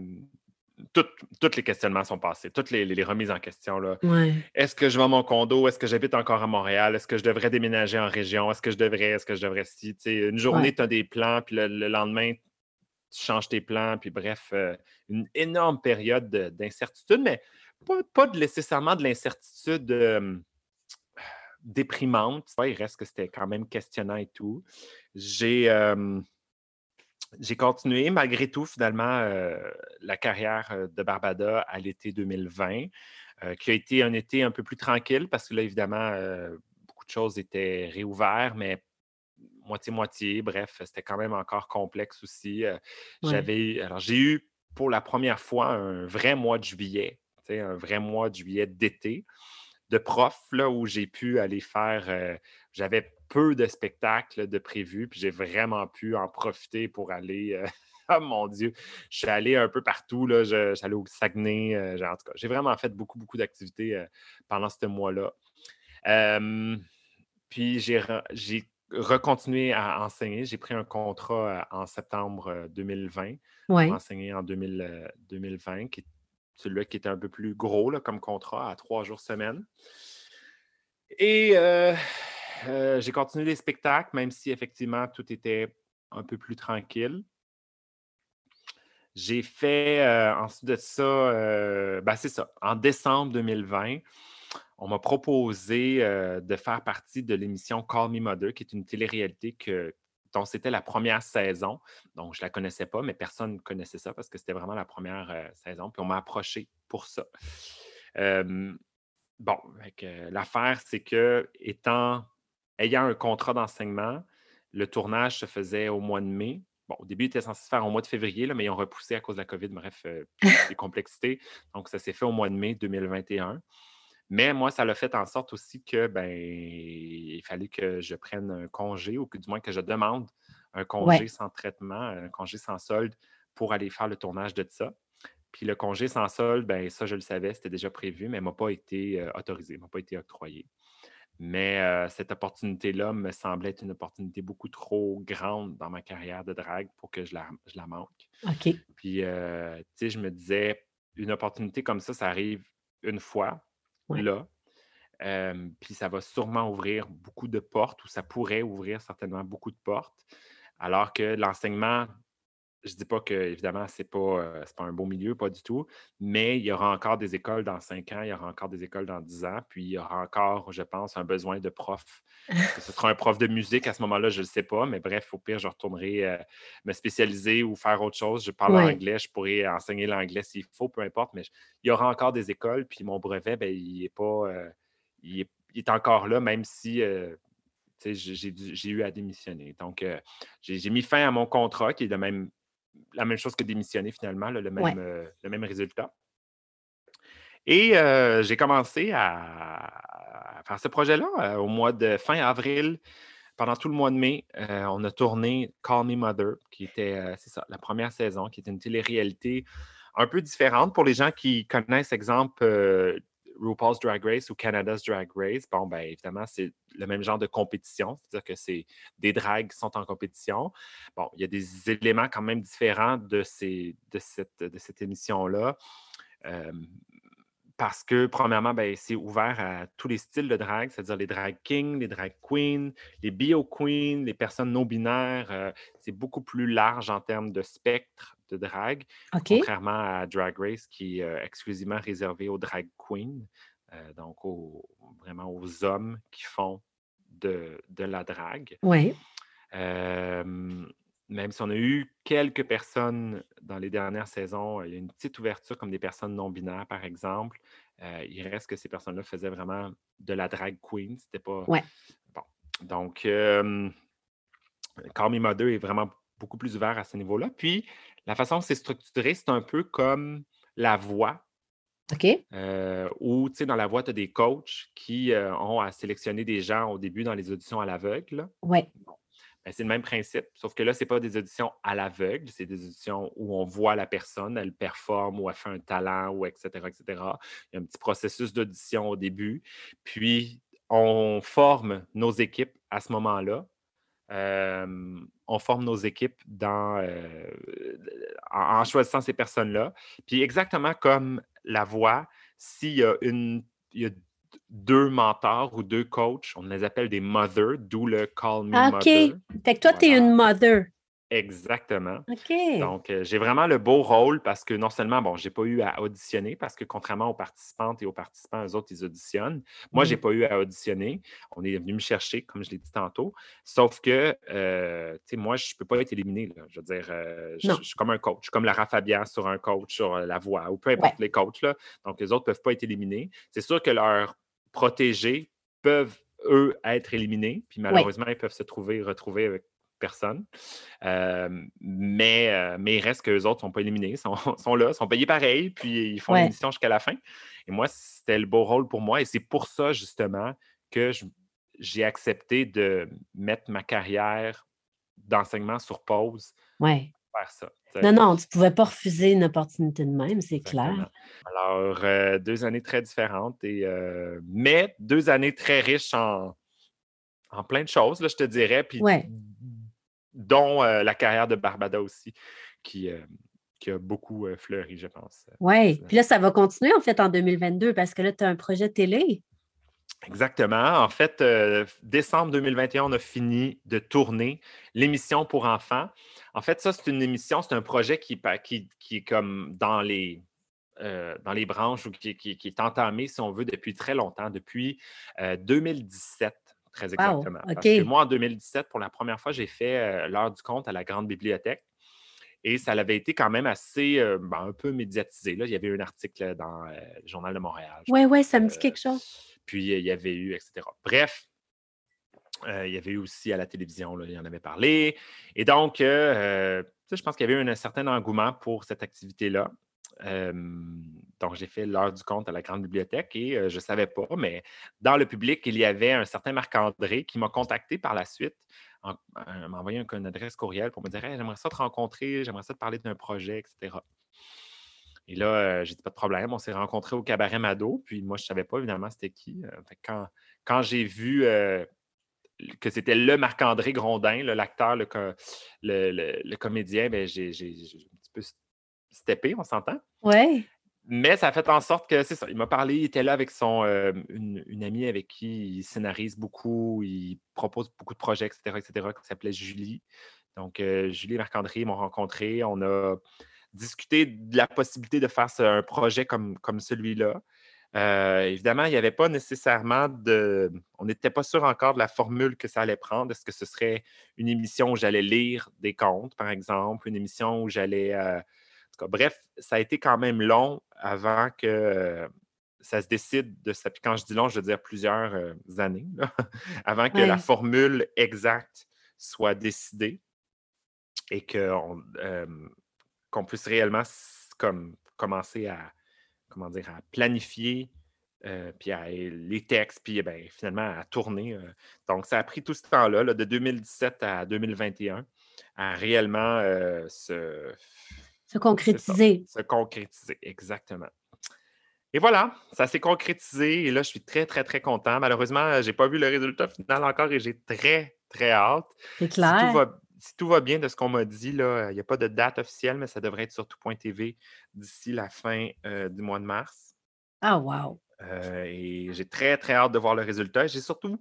Tout, tous les questionnements sont passés, toutes les, les, les remises en question. Là. Ouais. Est-ce que je vends mon condo? Est-ce que j'habite encore à Montréal? Est-ce que je devrais déménager en région? Est-ce que je devrais? Est-ce que je devrais si? T'sais, une journée, ouais. tu as des plans, puis le, le lendemain, tu changes tes plans. Puis bref, euh, une énorme période de, d'incertitude, mais pas, pas nécessairement de l'incertitude euh, déprimante. Ouais, il reste que c'était quand même questionnant et tout. J'ai... Euh, J'ai continué, malgré tout, finalement, euh, la carrière de Barbada à l'été deux mille vingt, euh, qui a été un été un peu plus tranquille parce que là, évidemment, euh, beaucoup de choses étaient réouvertes, mais moitié-moitié, bref, c'était quand même encore complexe aussi. Euh, ouais. J'avais, alors, j'ai eu pour la première fois un vrai mois de juillet, tu sais, un vrai mois de juillet d'été, de prof, là, où j'ai pu aller faire... Euh, j'avais... peu de spectacles de prévus, puis j'ai vraiment pu en profiter pour aller... Euh, oh mon Dieu! Je suis allé un peu partout, là, je, je suis allé au Saguenay. Euh, en tout cas, j'ai vraiment fait beaucoup, beaucoup d'activités euh, pendant ce mois-là. Euh, puis j'ai, re, j'ai recontinué à enseigner. J'ai pris un contrat euh, en septembre deux mille vingt ouais. pour enseigner en deux mille vingt, qui est celui-là qui était un peu plus gros là, comme contrat, à trois jours semaine. Et... Euh, Euh, j'ai continué les spectacles, même si, effectivement, tout était un peu plus tranquille. J'ai fait, euh, ensuite de ça, euh, ben c'est ça, en décembre deux mille vingt, on m'a proposé euh, de faire partie de l'émission Call Me Mother, qui est une télé-réalité que, dont c'était la première saison. Donc, je ne la connaissais pas, mais personne ne connaissait ça parce que c'était vraiment la première euh, saison. Puis, on m'a approché pour ça. Euh, bon, avec, euh, l'affaire, c'est que, étant... ayant un contrat d'enseignement, le tournage se faisait au mois de mai. Bon, au début, il était censé se faire au mois de février, là, mais ils ont repoussé à cause de la COVID, bref, euh, des complexités. Donc, ça s'est fait au mois de mai deux mille vingt et un. Mais moi, ça l'a fait en sorte aussi que, ben, il fallait que je prenne un congé, ou que, du moins que je demande un congé ouais. sans traitement, un congé sans solde pour aller faire le tournage de ça. Puis le congé sans solde, ben ça, je le savais, c'était déjà prévu, mais il ne m'a pas été euh, autorisé, il ne m'a pas été octroyé. Mais euh, cette opportunité-là me semblait être une opportunité beaucoup trop grande dans ma carrière de drague pour que je la, je la manque. OK. Puis, euh, tu sais, je me disais, une opportunité comme ça, ça arrive une fois, ouais. là. Euh, puis ça va sûrement ouvrir beaucoup de portes, ou ça pourrait ouvrir certainement beaucoup de portes. Alors que l'enseignement, je ne dis pas que, évidemment, ce n'est pas, euh, c'est pas un beau milieu, pas du tout, mais il y aura encore des écoles dans cinq ans, il y aura encore des écoles dans dix ans, puis il y aura encore, je pense, un besoin de profs. Ce sera un prof de musique à ce moment-là, je ne le sais pas, mais bref, au pire, je retournerai euh, me spécialiser ou faire autre chose. Je parle ouais. anglais, je pourrais enseigner l'anglais s'il faut, peu importe, mais je, il y aura encore des écoles, puis mon brevet, ben, il n'est pas, euh, il est, il est encore là, même si... Euh, J'ai, dû, j'ai eu à démissionner. Donc, euh, j'ai, j'ai mis fin à mon contrat, qui est le même, la même chose que démissionner finalement, là, le, même, ouais. euh, le même résultat. Et euh, j'ai commencé à, à faire ce projet-là euh, au mois de fin avril. Pendant tout le mois de mai, euh, on a tourné Call Me Mother, qui était euh, c'est ça, la première saison, qui était une télé-réalité un peu différente. Pour les gens qui connaissent, exemple, euh, RuPaul's Drag Race ou Canada's Drag Race, bon, bien, évidemment, c'est le même genre de compétition, c'est-à-dire que c'est des drags qui sont en compétition. Bon, il y a des éléments quand même différents de, ces, de, cette, de cette émission-là, euh, parce que, premièrement, bien, c'est ouvert à tous les styles de drag, c'est-à-dire les drag kings, les drag queens, les bio queens, les personnes non-binaires. Euh, c'est beaucoup plus large en termes de spectre de drag, okay. contrairement à Drag Race, qui est euh, exclusivement réservé aux drag queens, euh, donc aux, vraiment aux hommes qui font de, de la drague. Oui. Euh, même si on a eu quelques personnes dans les dernières saisons, il y a une petite ouverture comme des personnes non-binaires, par exemple, euh, il reste que ces personnes-là faisaient vraiment de la drag queen. C'était pas... Ouais. Bon. Donc, euh, Call Me Mother est vraiment beaucoup plus ouvert à ce niveau-là. Puis, la façon dont c'est structuré, c'est un peu comme La Voix. OK. Euh, où, tu sais, dans La Voix, tu as des coachs qui euh, ont à sélectionner des gens au début dans les auditions à l'aveugle. Oui. Bon. Ben, c'est le même principe, sauf que là, ce n'est pas des auditions à l'aveugle, c'est des auditions où on voit la personne, elle performe ou elle fait un talent, ou et cetera, et cetera. Il y a un petit processus d'audition au début. Puis, on forme nos équipes à ce moment-là. Euh, on forme nos équipes dans, euh, en, en choisissant ces personnes-là. Puis exactement comme La Voix, s'il y a, une, il y a deux mentors ou deux coachs, on les appelle des mothers, d'où le Call Me Mother. OK. Fait que toi, voilà. T'es une mother. Exactement. OK. Donc, euh, j'ai vraiment le beau rôle parce que non seulement, bon, j'ai pas eu à auditionner parce que contrairement aux participantes et aux participants, eux autres, ils auditionnent. Moi, mm. j'ai pas eu à auditionner. On est venu me chercher, comme je l'ai dit tantôt. Sauf que, euh, tu sais, moi, je peux pas être éliminé, là. Je veux dire, euh, je suis comme un coach. Je suis comme Lara Fabian sur un coach, sur La Voix ou peu importe ouais. les coachs, là. Donc, les autres peuvent pas être éliminés. C'est sûr que leurs protégés peuvent, eux, être éliminés. Puis malheureusement, ouais. ils peuvent se trouver, retrouver avec personne. Euh, mais, euh, mais il reste qu'eux autres ne sont pas éliminés, sont, sont là, sont payés pareil, puis ils font ouais. l'émission jusqu'à la fin. Et moi, c'était le beau rôle pour moi. Et c'est pour ça, justement, que je, j'ai accepté de mettre ma carrière d'enseignement sur pause ouais. pour faire ça. Non, non, tu ne pouvais pas refuser une opportunité de même, c'est exactement. Clair. Alors, euh, deux années très différentes, et, euh, mais deux années très riches en, en plein de choses, là, je te dirais. Puis ouais. dont euh, la carrière de Barbada aussi, qui, euh, qui a beaucoup euh, fleuri, je pense. Oui, puis là, ça va continuer, en fait, en deux mille vingt-deux, parce que là, tu as un projet télé. Exactement. En fait, euh, décembre deux mille vingt et un, on a fini de tourner l'émission pour enfants. En fait, ça, c'est une émission, c'est un projet qui, qui, qui est comme dans les... Euh, dans les branches, ou qui, qui, qui est entamé, si on veut, depuis très longtemps, depuis euh, deux mille dix-sept. Très exactement. Wow, okay. Parce que moi, en deux mille dix-sept, pour la première fois, j'ai fait euh, l'heure du conte à la Grande Bibliothèque. Et ça l'avait été quand même assez, euh, ben, un peu médiatisé, là. Il y avait eu un article dans euh, le Journal de Montréal. Oui, oui, ça me dit euh, quelque chose. Puis, euh, il y avait eu, et cetera. Bref, Euh, il y avait eu aussi à la télévision, là, il en avait parlé. Et donc, euh, je pense qu'il y avait eu un certain engouement pour cette activité-là. Euh, donc, j'ai fait l'heure du conte à la Grande Bibliothèque et euh, je ne savais pas, mais dans le public, il y avait un certain Marc-André qui m'a contacté par la suite, en, en, m'a envoyé une adresse courriel pour me dire hey, « J'aimerais ça te rencontrer, j'aimerais ça te parler d'un projet, et cetera » Et là, euh, j'ai dit pas de problème. On s'est rencontrés au cabaret Mado, puis moi, je ne savais pas évidemment c'était qui. Euh, fait, quand, quand j'ai vu euh, que c'était le Marc-André Grondin, là, l'acteur, le, co- le, le, le comédien, bien, j'ai, j'ai, j'ai un petit peu steppé, on s'entend? Oui. Mais ça a fait en sorte que, c'est ça, il m'a parlé, il était là avec son euh, une, une amie avec qui il scénarise beaucoup, il propose beaucoup de projets, et cetera, et cetera, qui s'appelait Julie. Donc, euh, Julie et Marc-André m'ont rencontré. On a discuter de la possibilité de faire un projet comme, comme celui-là. Euh, évidemment, il n'y avait pas nécessairement de... On n'était pas sûr encore de la formule que ça allait prendre. Est-ce que ce serait une émission où j'allais lire des contes, par exemple, une émission où j'allais... Euh... En tout cas, bref, ça a été quand même long avant que euh, ça se décide de ça. Puis quand je dis long, je veux dire plusieurs euh, années, là, avant que ouais. la formule exacte soit décidée et que... On, euh, qu'on puisse réellement comme, commencer à, comment dire, à planifier euh, puis à, les textes, puis ben, finalement à tourner. Euh. Donc, ça a pris tout ce temps-là, là, de deux mille dix-sept à deux mille vingt et un, à réellement euh, se... Se concrétiser. Ça, se concrétiser, exactement. Et voilà, ça s'est concrétisé. Et là, je suis très, très, très content. Malheureusement, je n'ai pas vu le résultat final encore et j'ai très, très hâte. C'est clair. Si tout va Si tout va bien de ce qu'on m'a dit, là, il n'y a pas de date officielle, mais ça devrait être sur tout point t v d'ici la fin euh, du mois de mars. Ah, wow! Euh, et j'ai très, très hâte de voir le résultat. J'ai surtout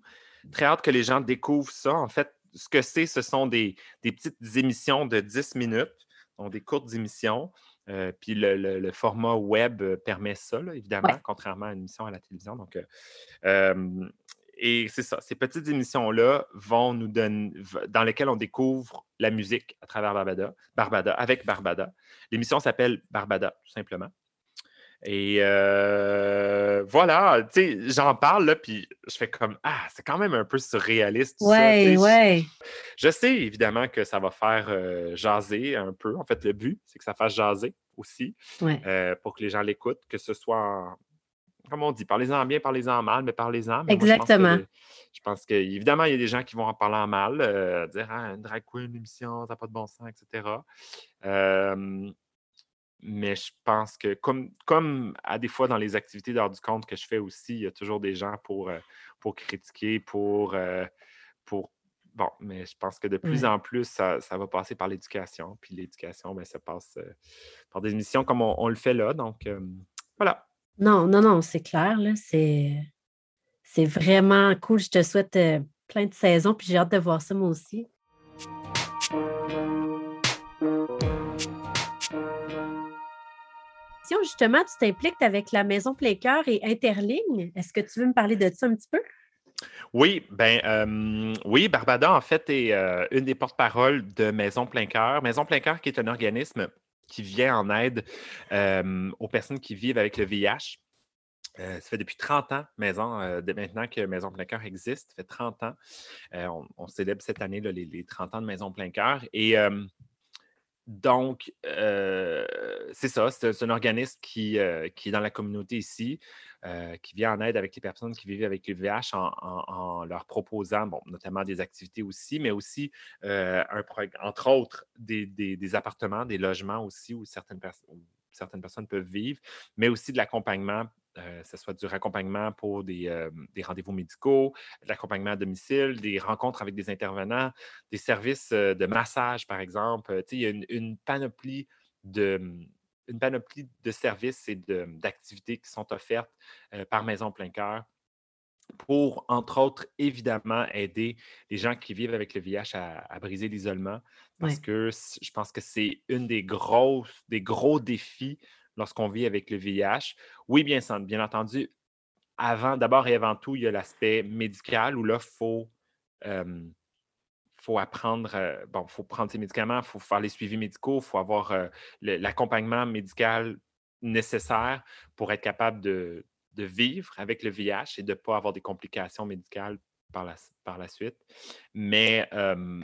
très hâte que les gens découvrent ça. En fait, ce que c'est, ce sont des, des petites émissions de dix minutes, donc des courtes émissions. Euh, puis le, le, le format web permet ça, là, évidemment, ouais. contrairement à une émission à la télévision. Donc, euh, euh, Et c'est ça, ces petites émissions-là vont nous donner, dans lesquelles on découvre la musique à travers Barbada, Barbada, avec Barbada. L'émission s'appelle Barbada, tout simplement. Et euh, voilà, tu sais, j'en parle, là, puis je fais comme, ah, c'est quand même un peu surréaliste. Tout ouais, ça, ouais. Je, je sais, évidemment, que ça va faire euh, jaser un peu. En fait, le but, c'est que ça fasse jaser aussi, ouais. euh, pour que les gens l'écoutent, que ce soit... En, comme on dit, parlez-en bien, parlez-en mal, mais parlez-en. Mais exactement. Moi, je pense que, évidemment, il y a des gens qui vont en parler en mal, euh, dire ah, une drag queen, une émission, ça n'a pas de bon sens, et cetera. Euh, mais je pense que, comme, comme à des fois dans les activités d'heure du compte que je fais aussi, il y a toujours des gens pour, euh, pour critiquer, pour, euh, pour. Bon, mais je pense que de plus ouais. en plus, ça, ça va passer par l'éducation. Puis l'éducation, bien, ça passe euh, par des émissions comme on, on le fait là. Donc, euh, voilà. Non, non, non, c'est clair, là, c'est, c'est vraiment cool. Je te souhaite euh, plein de saisons, puis j'ai hâte de voir ça, moi aussi. Justement, tu t'impliques avec la Maison Plein-Cœur et Interligne. Est-ce que tu veux me parler de ça un petit peu? Oui, bien, euh, oui, Barbada, en fait, est euh, une des porte-paroles de Maison Plein-Cœur. Maison Plein-Cœur, qui est un organisme qui vient en aide euh, aux personnes qui vivent avec le V I H. Euh, ça fait depuis trente ans, maison, euh, dès maintenant que Maison Plein-Cœur existe, ça fait trente ans. Euh, on, on célèbre cette année là, les, les trente ans de Maison Plein-Cœur. Et euh, donc, euh, c'est ça, c'est, c'est un organisme qui, euh, qui est dans la communauté ici, euh, qui vient en aide avec les personnes qui vivent avec le V I H en, en, en leur proposant, bon, notamment des activités aussi, mais aussi, euh, un prog- entre autres, des, des, des appartements, des logements aussi où certaines, pers- où certaines personnes peuvent vivre, mais aussi de l'accompagnement, euh, que ce soit du raccompagnement pour des, euh, des rendez-vous médicaux, de l'accompagnement à domicile, des rencontres avec des intervenants, des services euh, de massage, par exemple. Tu sais, il y a une, une panoplie de... une panoplie de services et de, d'activités qui sont offertes euh, par Maison Plein-Cœur pour, entre autres, évidemment, aider les gens qui vivent avec le V I H à, à briser l'isolement. Parce oui. que je pense que c'est une des grosses, des gros défis lorsqu'on vit avec le V I H. Oui, bien, bien entendu, avant, d'abord et avant tout, il y a l'aspect médical où là, il faut... Euh, Il faut apprendre, euh, bon, faut prendre ses médicaments, il faut faire les suivis médicaux, il faut avoir euh, le, l'accompagnement médical nécessaire pour être capable de, de vivre avec le V I H et de ne pas avoir des complications médicales par la, par la suite. Mais euh,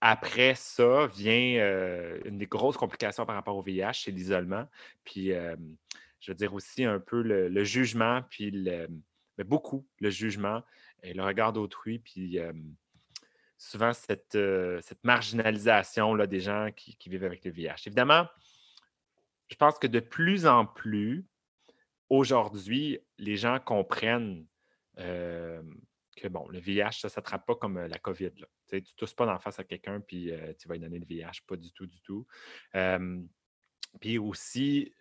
après ça vient euh, une des grosses complications par rapport au V I H, c'est l'isolement. Puis, euh, je veux dire aussi un peu le, le jugement, puis le, mais beaucoup le jugement et le regard d'autrui, puis euh, souvent cette, euh, cette marginalisation là, des gens qui, qui vivent avec le V I H. Évidemment, je pense que de plus en plus, aujourd'hui, les gens comprennent euh, que bon, le V I H, ça ne s'attrape pas comme la COVID. Là. Tu ne tousses pas d'en face à quelqu'un puis euh, tu vas lui donner le V I H, pas du tout, du tout. Euh, puis aussi,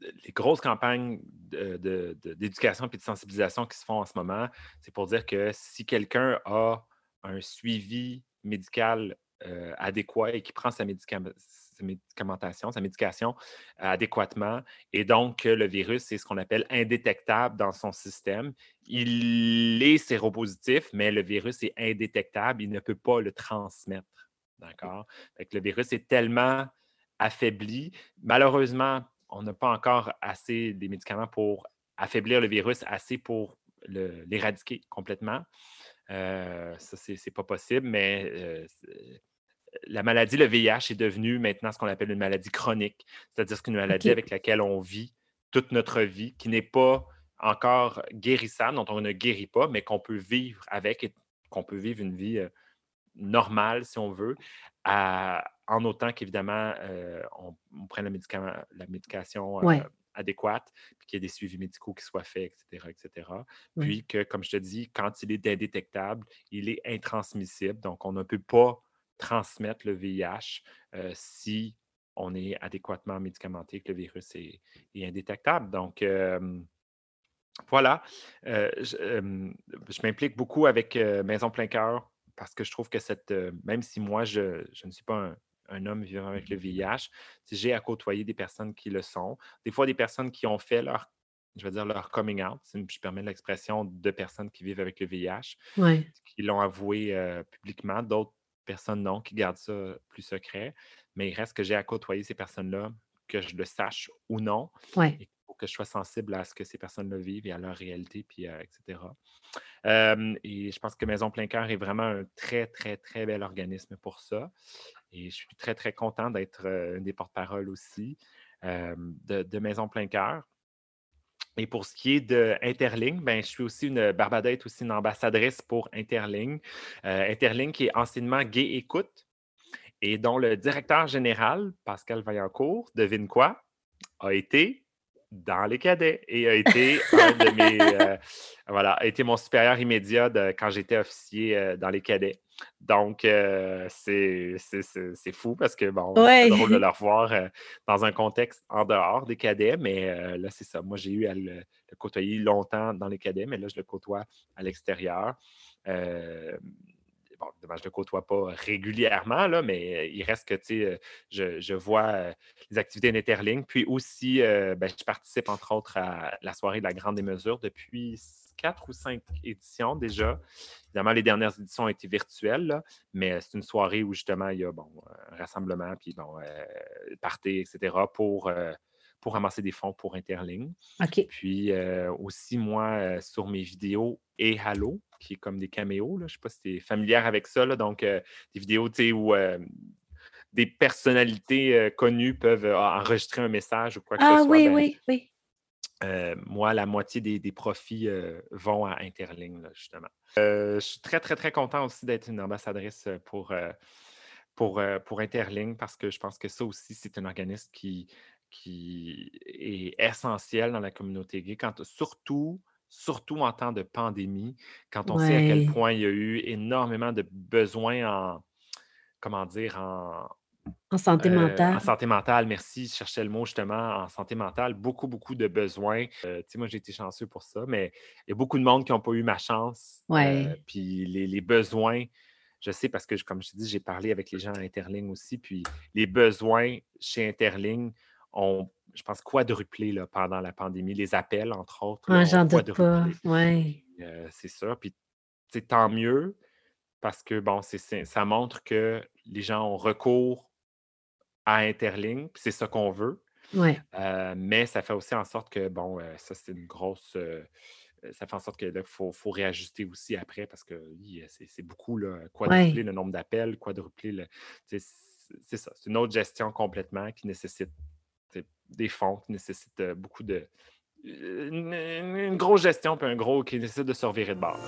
les grosses campagnes de, de, de, d'éducation et de sensibilisation qui se font en ce moment, c'est pour dire que si quelqu'un a un suivi médical euh, adéquat et qui prend sa médicament, sa médicamentation, sa médication adéquatement, et donc le virus est ce qu'on appelle indétectable dans son système. Il est séropositif, mais le virus est indétectable, il ne peut pas le transmettre. D'accord? Fait que le virus est tellement affaibli. Malheureusement, on n'a pas encore assez des médicaments pour affaiblir le virus, assez pour le, l'éradiquer complètement. Euh, ça, c'est, c'est pas possible, mais euh, la maladie, le V I H, est devenu maintenant ce qu'on appelle une maladie chronique, c'est-à-dire c'est une maladie okay. avec laquelle on vit toute notre vie, qui n'est pas encore guérissable, dont on ne guérit pas, mais qu'on peut vivre avec et qu'on peut vivre une vie euh, normale, si on veut, à, en autant qu'évidemment, euh, on, on prenne la, médicament, la médication euh, ouais. adéquate, puis qu'il y ait des suivis médicaux qui soient faits, et cetera, et cetera. Puis oui. que, comme je te dis, quand il est indétectable, il est intransmissible. Donc, on ne peut pas transmettre le V I H euh, si on est adéquatement médicamenté, que le virus est, est indétectable. Donc, euh, voilà. Euh, je, euh, je m'implique beaucoup avec euh, Maison Plein-Cœur parce que je trouve que cette, euh, même si moi, je, je ne suis pas un un homme vivant avec le V I H, j'ai à côtoyer des personnes qui le sont. Des fois, des personnes qui ont fait leur, je veux dire, leur coming out, si je permets l'expression, de personnes qui vivent avec le V I H, ouais. qui l'ont avoué euh, publiquement, d'autres personnes non, qui gardent ça plus secret. Mais il reste que j'ai à côtoyer ces personnes-là, que je le sache ou non, ouais. et pour que je sois sensible à ce que ces personnes-là vivent et à leur réalité, puis, euh, et cetera. Euh, et je pense que Maison Plein-Cœur est vraiment un très, très, très bel organisme pour ça. Et je suis très, très content d'être euh, une des porte-paroles aussi euh, de, de Maison Plein-Cœur. Et pour ce qui est de Interligne, ben, je suis aussi une, Barbada est aussi une ambassadrice pour Interligne. Euh, Interligne qui est anciennement Gay Écoute et dont le directeur général, Pascal Vaillancourt, devine quoi, a été dans les cadets et a été un de mes, euh, voilà, a été mon supérieur immédiat de, quand j'étais officier euh, dans les cadets. Donc, euh, c'est, c'est, c'est, c'est fou parce que, bon, ouais. c'est drôle de le revoir euh, dans un contexte en dehors des cadets, mais euh, là, c'est ça. Moi, j'ai eu à le, le côtoyer longtemps dans les cadets, mais là, je le côtoie à l'extérieur. Euh, bon, évidemment, je ne le côtoie pas régulièrement, là, mais il reste que, tu sais, je, je vois euh, les activités d'Interligne. Puis aussi, euh, ben, je participe, entre autres, à la soirée de la Grande Démesure depuis quatre ou cinq éditions déjà. Évidemment, les dernières éditions ont été virtuelles, là, mais c'est une soirée où, justement, il y a bon, un rassemblement, puis bon, euh, party, et cetera, pour, euh, pour ramasser des fonds pour Interligne. Okay. Puis euh, aussi, moi, euh, sur mes vidéos et Halo, qui est comme des caméos, là, je ne sais pas si tu es familière avec ça, là, donc euh, des vidéos, tu sais, où euh, des personnalités euh, connues peuvent euh, enregistrer un message ou quoi que ah, ce soit. Ah oui, ben, oui, oui. Euh, moi, la moitié des, des profits euh, vont à Interligne, là, justement. Euh, je suis très, très, très content aussi d'être une ambassadrice pour, euh, pour, euh, pour Interligne parce que je pense que ça aussi, c'est un organisme qui, qui est essentiel dans la communauté gay, quand, surtout, surtout en temps de pandémie, quand on ouais. sait à quel point il y a eu énormément de besoins en, comment dire, en... En santé euh, mentale. En santé mentale, merci. Je cherchais le mot justement, en santé mentale. Beaucoup, beaucoup de besoins. Euh, tu sais, moi, j'ai été chanceux pour ça, mais il y a beaucoup de monde qui n'ont pas eu ma chance. Ouais. Euh, puis les, les besoins, je sais parce que, comme je te dis, j'ai parlé avec les gens à Interligne aussi, puis les besoins chez Interligne ont, je pense, quadruplé là, pendant la pandémie. Les appels, entre autres. Ah, j'en doute pas. Ouais. Euh, c'est sûr. Puis, tu sais, tant mieux parce que, bon, c'est, c'est, ça montre que les gens ont recours à Interligne, puis c'est ça qu'on veut. Ouais. Euh, mais ça fait aussi en sorte que, bon, euh, ça, c'est une grosse, euh, ça fait en sorte que là, faut, faut réajuster aussi après parce que oui, c'est, c'est beaucoup, là, quadrupler ouais. le nombre d'appels, quadrupler le. C'est, c'est ça. C'est une autre gestion complètement qui nécessite des fonds, qui nécessite beaucoup de. Une, une grosse gestion, puis un gros qui nécessite de se revirer de bord.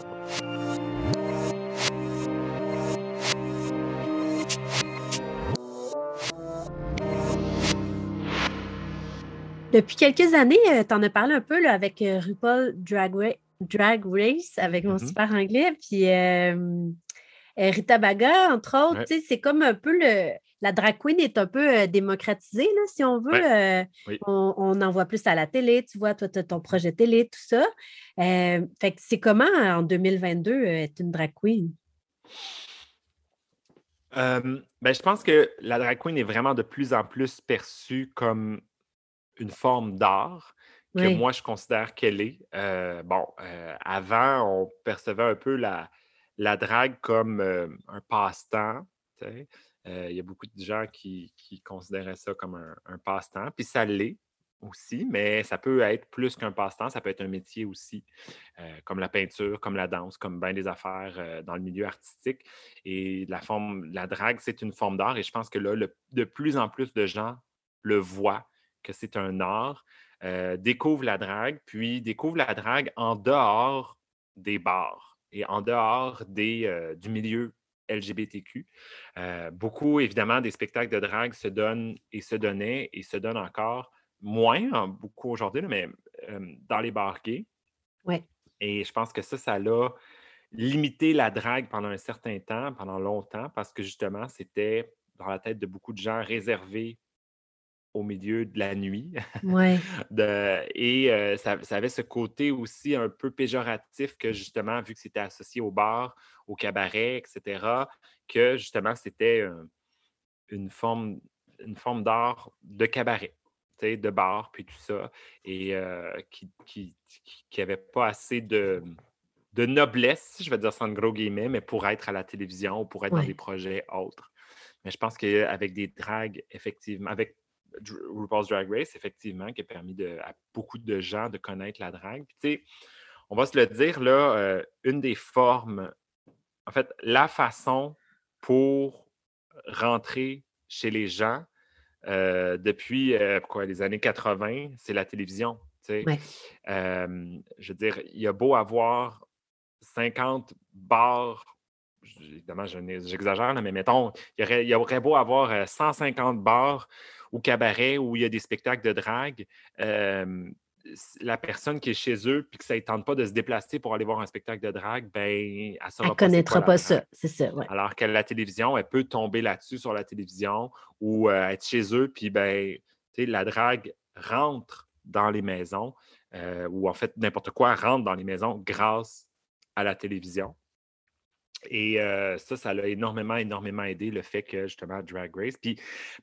Depuis quelques années, tu en as parlé un peu là, avec euh, RuPaul's Drag, Ra- Drag Race, avec mon mm-hmm. super anglais, puis euh, Rita Baga, entre autres. Ouais. Tu sais, c'est comme un peu le... La drag queen est un peu euh, démocratisée, là, si on veut. Ouais. Euh, oui. on, on en voit plus à la télé, tu vois, toi, tu as ton projet télé, tout ça. Euh, fait que c'est comment, en deux mille vingt-deux, euh, être une drag queen? Euh, ben, je pense que la drag queen est vraiment de plus en plus perçue comme... une forme d'art que oui. moi, je considère qu'elle est. Euh, bon, euh, avant, on percevait un peu la, la drague comme euh, un passe-temps. Il euh, y a beaucoup de gens qui, qui considéraient ça comme un, un passe-temps. Puis ça l'est aussi, mais ça peut être plus qu'un passe-temps, ça peut être un métier aussi, euh, comme la peinture, comme la danse, comme bien des affaires euh, dans le milieu artistique. Et la, forme, la drague, c'est une forme d'art. Et je pense que là, le, de plus en plus de gens le voient que c'est un art, euh, découvre la drague, puis découvre la drague en dehors des bars et en dehors des, euh, du milieu L G B T Q. Euh, beaucoup, évidemment, des spectacles de drague se donnent et se donnaient et se donnent encore moins, hein, beaucoup aujourd'hui, là, mais euh, dans les bars gays. Ouais. Et je pense que ça, ça l'a limité la drague pendant un certain temps, pendant longtemps, parce que justement, c'était dans la tête de beaucoup de gens réservé au milieu de la nuit. Ouais. de, et euh, ça, ça avait ce côté aussi un peu péjoratif que justement, vu que c'était associé au bar, au cabaret, et cetera, que justement, c'était euh, une forme, une forme d'art de cabaret, de bar, puis tout ça, et euh, qui n'avait qui, qui pas assez de, de noblesse, je vais dire ça en gros guillemets, mais pour être à la télévision ou pour être ouais. dans des projets autres. Mais je pense qu'avec des dragues, effectivement, avec RuPaul's Drag Race, effectivement, qui a permis de, à beaucoup de gens de connaître la drague. Puis, tu sais, on va se le dire, là, euh, une des formes, en fait, la façon pour rentrer chez les gens euh, depuis euh, quoi, les années quatre-vingt, c'est la télévision. Tu sais. Ouais. Euh, je veux dire, il y a beau avoir cinquante bars. Évidemment, je, j'exagère, mais mettons, il y aurait, il y aurait beau avoir cent cinquante bars ou cabarets où il y a des spectacles de drague, euh, la personne qui est chez eux puis que ça ne tente pas de se déplacer pour aller voir un spectacle de drague, ben, elle ne elle connaîtra pas, pas ça. C'est ça ouais. Alors qu'à la télévision, elle peut tomber là-dessus sur la télévision ou euh, être chez eux, puis ben, la drague rentre dans les maisons euh, ou en fait, n'importe quoi rentre dans les maisons grâce à la télévision. Et euh, ça, ça l'a énormément, énormément aidé, le fait que, justement, Drag Race. Puis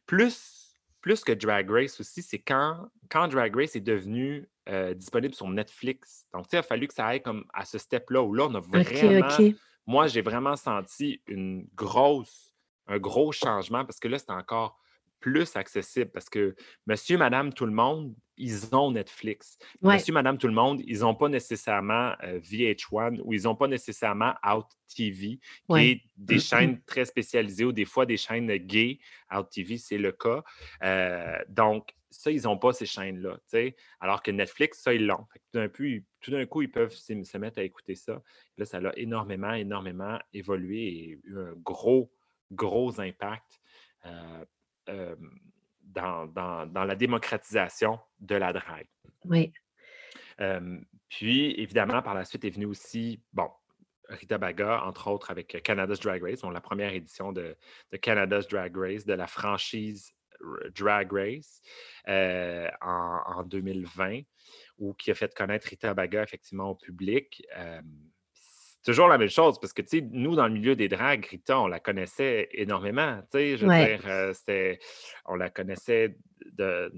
plus, plus que Drag Race aussi, c'est quand, quand Drag Race est devenu euh, disponible sur Netflix. Donc, tu sais, il a fallu que ça aille comme à ce step-là, où là, on a vraiment... Okay, okay. Moi, j'ai vraiment senti une grosse, un gros changement, parce que là, c'est encore plus accessible, parce que monsieur, madame, tout le monde, ils ont Netflix. Ouais. Monsieur, madame, tout le monde, ils n'ont pas nécessairement euh, V H un ou ils n'ont pas nécessairement Out T V, ouais. qui est des mm-hmm. chaînes très spécialisées ou des fois des chaînes gays. Out T V, c'est le cas. Euh, donc, ça, ils n'ont pas ces chaînes-là, tu sais. Alors que Netflix, ça, ils l'ont. Fait que tout, d'un coup, tout d'un coup, ils peuvent se, se mettre à écouter ça. Là, ça a énormément, énormément évolué et eu un gros, gros impact euh, euh, Dans, dans, dans la démocratisation de la drague. Oui. Euh, puis, évidemment, par la suite est venue aussi, bon, Rita Baga, entre autres, avec Canada's Drag Race, donc la première édition de, de Canada's Drag Race, de la franchise Drag Race euh, en, en deux mille vingt, où qui a fait connaître Rita Baga, effectivement, au public. Euh, toujours la même chose, parce que, tu sais, nous, dans le milieu des dragues, Rita, on la connaissait énormément, tu sais, je veux ouais. dire, euh, c'était, on la connaissait, de,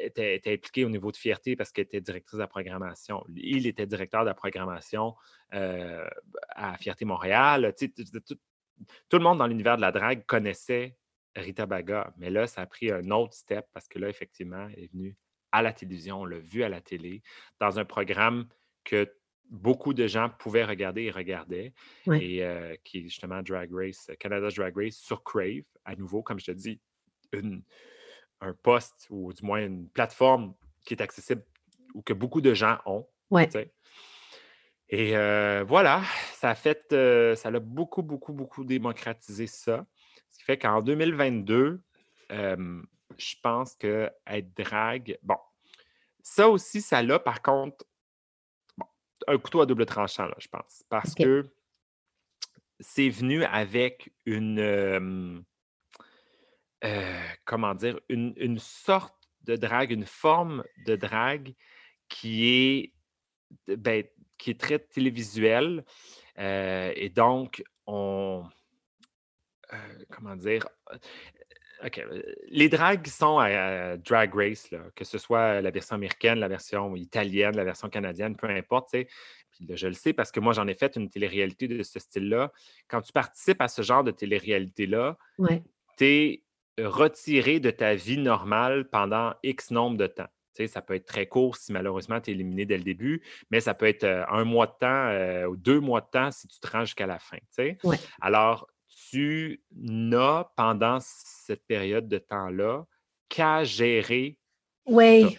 elle était, était impliquée au niveau de Fierté parce qu'elle était directrice de la programmation, il était directeur de la programmation euh, à Fierté Montréal, tu sais, tout, tout le monde dans l'univers de la drague connaissait Rita Baga, mais là, ça a pris un autre step, parce que là, effectivement, elle est venue à la télévision, on l'a vu à la télé, dans un programme que beaucoup de gens pouvaient regarder et regardaient, oui. et euh, qui est justement Drag Race, Canada's Drag Race sur Crave, à nouveau, comme je te dis, une, un poste ou du moins une plateforme qui est accessible ou que beaucoup de gens ont. Oui. T'sais. Et euh, voilà, ça a fait, euh, ça a beaucoup, beaucoup, beaucoup démocratisé ça. Ce qui fait qu'en deux mille vingt-deux, euh, je pense que être drague, bon, ça aussi, ça l'a, par contre, bon, un couteau à double tranchant, là, je pense, parce okay. que c'est venu avec une, euh, euh, comment dire, une, une sorte de drague, une forme de drague qui est, ben, qui est très télévisuelle, euh, et donc, on... Euh, comment dire? OK. Les dragues qui sont à, à Drag Race, là, que ce soit la version américaine, la version italienne, la version canadienne, peu importe, tu sais. Puis là, je le sais parce que moi, j'en ai fait une télé-réalité de ce style-là. Quand tu participes à ce genre de télé-réalité-là, ouais. tu es retiré de ta vie normale pendant X nombre de temps. Tu sais, ça peut être très court si malheureusement tu es éliminé dès le début, mais ça peut être euh, un mois de temps euh, ou deux mois de temps si tu te rends jusqu'à la fin, tu sais. Ouais. Alors, tu n'as, pendant cette période de temps-là, qu'à gérer. Oui,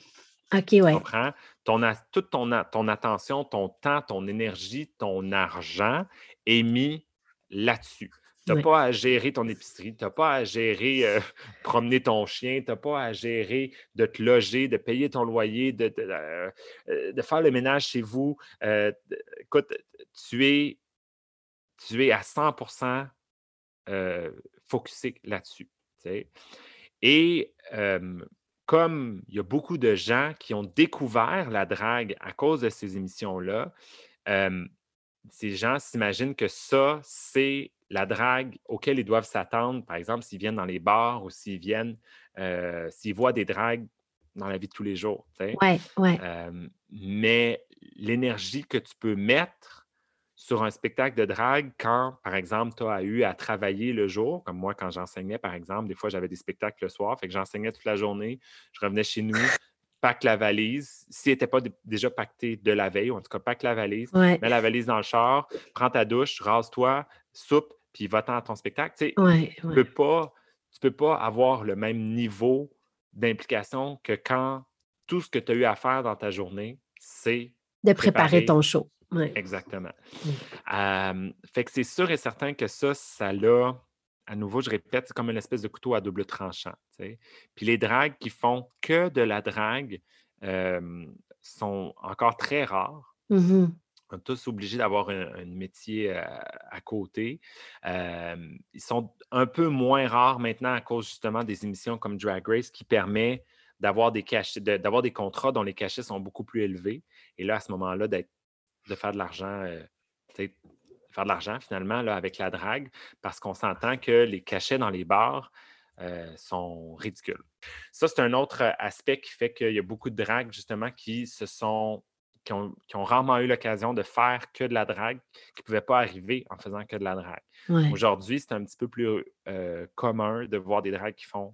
OK, oui. Tu comprends? Ton, toute ton, ton attention, ton temps, ton énergie, ton argent est mis là-dessus. Tu n'as ouais. pas à gérer ton épicerie, tu n'as pas à gérer euh, promener ton chien, tu n'as pas à gérer de te loger, de payer ton loyer, de, de, euh, de faire le ménage chez vous. Euh, écoute, tu es, tu es à cent pour cent Euh, focusé là-dessus. T'sais. Et euh, comme il y a beaucoup de gens qui ont découvert la drague à cause de ces émissions-là, euh, ces gens s'imaginent que ça, c'est la drague auquel ils doivent s'attendre. Par exemple, s'ils viennent dans les bars ou s'ils viennent, euh, s'ils voient des dragues dans la vie de tous les jours. T'sais. Ouais, ouais. Euh, mais l'énergie que tu peux mettre sur un spectacle de drague, quand, par exemple, tu as eu à travailler le jour, comme moi, quand j'enseignais, par exemple, des fois, j'avais des spectacles le soir, fait que j'enseignais toute la journée, je revenais chez nous, pack la valise, si elle n'était pas d- déjà pactée de la veille, ou en tout cas, pack la valise, ouais. mets la valise dans le char, prends ta douche, rase-toi, soupe, puis va-t'en à ton spectacle. Tu sais, ouais, tu ne peux pas, tu peux pas avoir le même niveau d'implication que quand tout ce que tu as eu à faire dans ta journée, c'est... De préparer, préparer ton show. Oui. Exactement. Oui. Euh, fait que c'est sûr et certain que ça, ça l'a, à nouveau, je répète, c'est comme une espèce de couteau à double tranchant. T'sais. Puis les dragues qui font que de la drague euh, sont encore très rares. Mm-hmm. On est tous obligés d'avoir un, un métier euh, à côté. Euh, ils sont un peu moins rares maintenant à cause justement des émissions comme Drag Race qui permet d'avoir des cachets, de, d'avoir des contrats dont les cachets sont beaucoup plus élevés. Et là, à ce moment-là, d'être de faire de l'argent, euh, faire de l'argent finalement là, avec la drague, parce qu'on s'entend que les cachets dans les bars euh, sont ridicules. Ça, c'est un autre aspect qui fait qu'il y a beaucoup de dragues justement qui se sont, qui ont, qui ont rarement eu l'occasion de faire que de la drague, qui ne pouvaient pas arriver en faisant que de la drague. Ouais. Aujourd'hui, c'est un petit peu plus euh, commun de voir des dragues qui font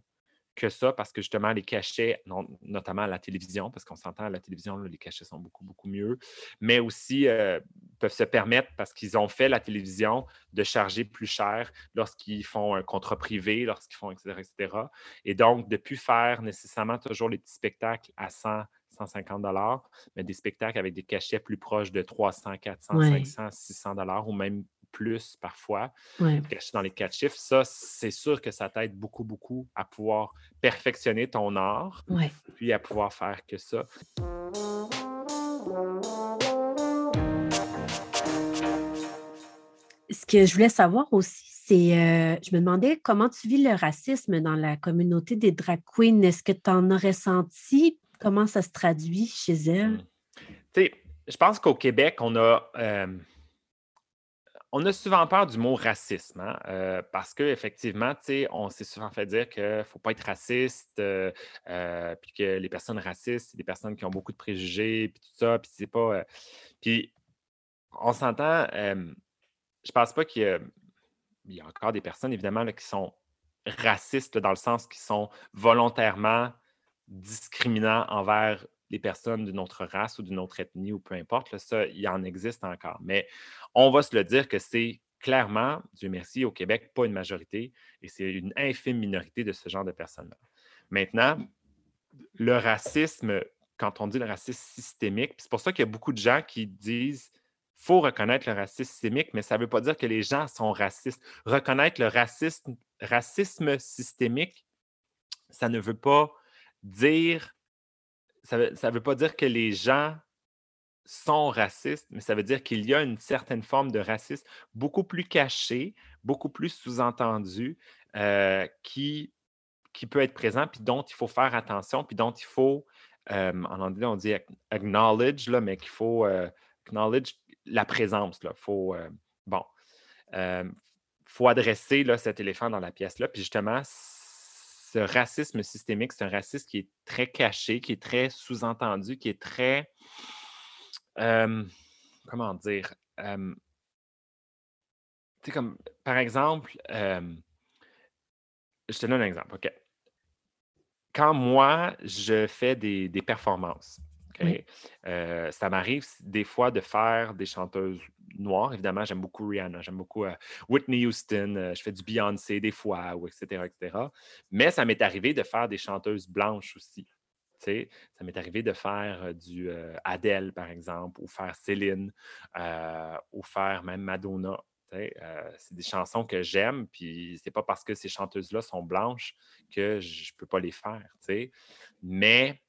que ça, parce que justement, les cachets, non, notamment à la télévision, parce qu'on s'entend à la télévision, là, les cachets sont beaucoup, beaucoup mieux, mais aussi euh, peuvent se permettre, parce qu'ils ont fait la télévision, de charger plus cher lorsqu'ils font un contrat privé, lorsqu'ils font, et cetera, et cetera. Et donc, de ne plus faire nécessairement toujours les petits spectacles à cent, cent cinquante dollars, mais des spectacles avec des cachets plus proches de trois cents, quatre cents, ouais. cinq cents, six cents dollars, ou même plus parfois, ouais. dans les quatre chiffres, ça, c'est sûr que ça t'aide beaucoup, beaucoup à pouvoir perfectionner ton art, ouais. puis à pouvoir faire que ça. Ce que je voulais savoir aussi, c'est, euh, je me demandais comment tu vis le racisme dans la communauté des drag queens. Est-ce que tu en aurais senti? Comment ça se traduit chez elles? Mmh. Tu sais, je pense qu'au Québec, on a... Euh, On a souvent peur du mot racisme, hein? euh, parce qu'effectivement, on s'est souvent fait dire qu'il ne faut pas être raciste, euh, euh, puis que les personnes racistes, c'est des personnes qui ont beaucoup de préjugés, puis tout ça, puis c'est pas... Euh... Puis on s'entend, euh, je pense pas qu'il y a, il y a encore des personnes, évidemment, là, qui sont racistes, là, dans le sens qu'ils sont volontairement discriminants envers les personnes d'une autre race ou d'une autre ethnie ou peu importe, là, ça, il en existe encore. Mais on va se le dire que c'est clairement, Dieu merci, au Québec, pas une majorité et c'est une infime minorité de ce genre de personnes-là. Maintenant, le racisme, quand on dit le racisme systémique, c'est pour ça qu'il y a beaucoup de gens qui disent « faut reconnaître le racisme systémique », mais ça ne veut pas dire que les gens sont racistes. Reconnaître le racisme, racisme systémique, ça ne veut pas dire... Ça ne veut pas dire que les gens sont racistes, mais ça veut dire qu'il y a une certaine forme de racisme beaucoup plus cachée, beaucoup plus sous-entendue, euh, qui, qui peut être présent, puis dont il faut faire attention, puis dont il faut, euh, en anglais, on dit « acknowledge », là, mais qu'il faut euh, « acknowledge » la présence. Il faut, euh, bon, euh, faut adresser là, cet éléphant dans la pièce-là, puis justement, ce racisme systémique, c'est un racisme qui est très caché, qui est très sous-entendu, qui est très, euh, comment dire, euh, tu sais, comme, par exemple, euh, je te donne un exemple, OK. Quand moi, je fais des, des performances, OK, oui. euh, ça m'arrive des fois de faire des chanteuses noires, évidemment, j'aime beaucoup Rihanna, j'aime beaucoup euh, Whitney Houston, euh, je fais du Beyoncé des fois, ou et cetera, et cetera. Mais ça m'est arrivé de faire des chanteuses blanches aussi. T'sais, ça m'est arrivé de faire euh, du euh, Adele, par exemple, ou faire Céline, euh, ou faire même Madonna. Euh, c'est des chansons que j'aime, puis c'est pas parce que ces chanteuses-là sont blanches que je peux pas les faire. T'sais. Mais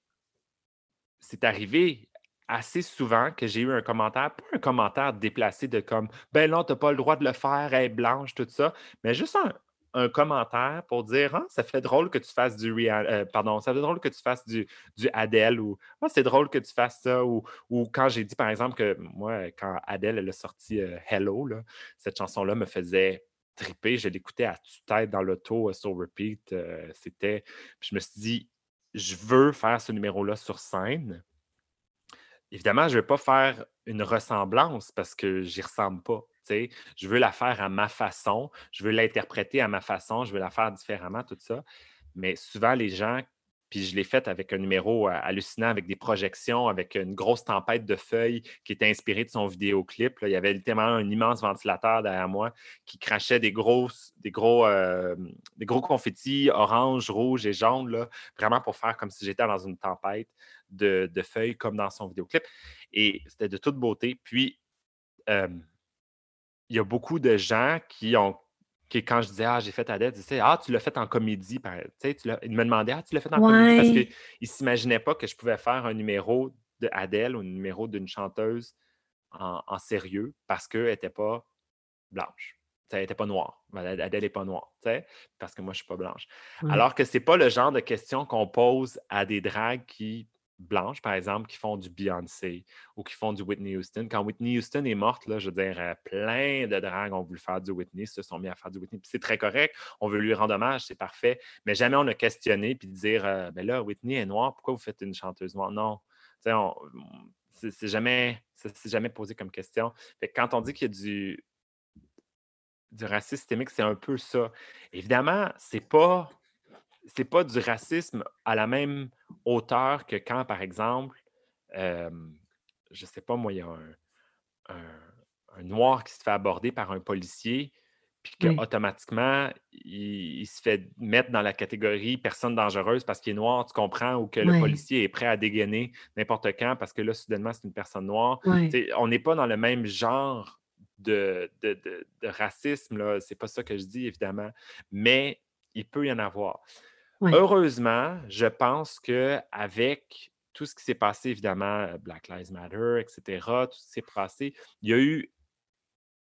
c'est arrivé assez souvent que j'ai eu un commentaire, pas un commentaire déplacé de comme « ben non, t'as pas le droit de le faire, elle est blanche, tout ça », mais juste un, un commentaire pour dire hein, « ça fait drôle que tu fasses du Rihanna, euh, pardon, ça fait drôle que tu fasses du, du Adele » ou oh, « c'est drôle que tu fasses ça » ou, ou quand j'ai dit, par exemple, que moi, quand Adele, elle a sorti euh, « Hello », là, cette chanson-là me faisait triper, je l'écoutais à tue-tête dans l'auto, euh, sur repeat, euh, c'était... Puis je me suis dit « je veux faire ce numéro-là sur scène ». Évidemment, je ne vais pas faire une ressemblance parce que j'y ressemble pas. T'sais. Je veux la faire à ma façon, je veux l'interpréter à ma façon, je veux la faire différemment, tout ça. Mais souvent, les gens, puis je l'ai faite avec un numéro hallucinant, avec des projections, avec une grosse tempête de feuilles qui était inspirée de son vidéoclip. Là, il y avait littéralement un immense ventilateur derrière moi qui crachait des gros, des gros, euh, des gros confettis orange, rouge et jaune, là, vraiment pour faire comme si j'étais dans une tempête. De, de feuilles comme dans son vidéoclip. Et c'était de toute beauté. Puis, euh, il y a beaucoup de gens qui ont, qui quand je disais « ah, j'ai fait Adèle », ils disaient « ah, tu l'as fait en comédie ». Ils me demandaient « ah, tu l'as fait en ouais. comédie » parce qu'ils ne s'imaginaient pas que je pouvais faire un numéro d'Adèle ou un numéro d'une chanteuse en, en sérieux parce qu'elle n'était pas blanche. Elle n'était pas noire. Adèle n'est pas noire, parce que moi, je ne suis pas blanche. Ouais. Alors que ce n'est pas le genre de question qu'on pose à des dragues qui... blanches, par exemple, qui font du Beyoncé ou qui font du Whitney Houston. Quand Whitney Houston est morte, là, je veux dire, plein de dragues ont voulu faire du Whitney, se sont mis à faire du Whitney. Puis c'est très correct, on veut lui rendre hommage, c'est parfait. Mais jamais on a questionné puis dire euh, « ben là, Whitney est noire, pourquoi vous faites une chanteuse noire? » Non, on, c'est, c'est jamais, c'est, c'est jamais posé comme question. Fait que quand on dit qu'il y a du, du racisme systémique, c'est un peu ça. Évidemment, c'est pas... c'est pas du racisme à la même hauteur que quand, par exemple, euh, je sais pas, moi, il y a un, un, un noir qui se fait aborder par un policier, puis qu'automatiquement, oui. il, il se fait mettre dans la catégorie personne dangereuse parce qu'il est noir, tu comprends, ou que oui. le policier est prêt à dégainer n'importe quand parce que là, soudainement, c'est une personne noire. Oui. T'sais, on n'est pas dans le même genre de, de, de, de racisme, là. C'est pas ça que je dis, évidemment, mais il peut y en avoir. Ouais. Heureusement, je pense qu'avec tout ce qui s'est passé, évidemment, Black Lives Matter, et cetera, tout ce qui s'est passé, il y a eu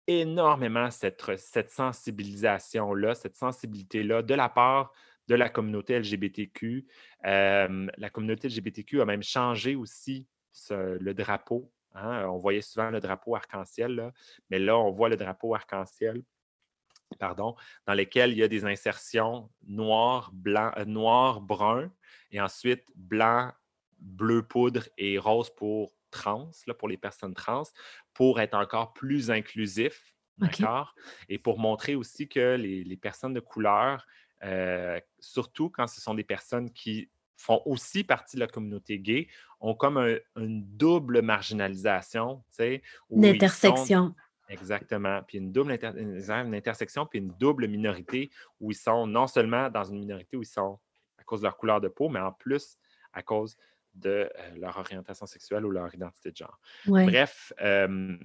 énormément cette, cette sensibilisation-là, cette sensibilité-là de la part de la communauté L G B T Q. Euh, la communauté L G B T Q a même changé aussi ce, le drapeau. Hein? On voyait souvent le drapeau arc-en-ciel, là, mais là, on voit le drapeau arc-en-ciel. Pardon, dans lesquels il y a des insertions noir, blanc, euh, noir, brun, et ensuite blanc, bleu poudre et rose pour trans, là, pour les personnes trans, pour être encore plus inclusif, okay. D'accord? Et pour montrer aussi que les, les personnes de couleur, euh, surtout quand ce sont des personnes qui font aussi partie de la communauté gay, ont comme un, une double marginalisation, tu sais. L'intersection. Exactement. Puis une double inter- une intersection, puis une double minorité où ils sont non seulement dans une minorité où ils sont à cause de leur couleur de peau, mais en plus à cause de euh, leur orientation sexuelle ou leur identité de genre. Ouais. Bref, euh,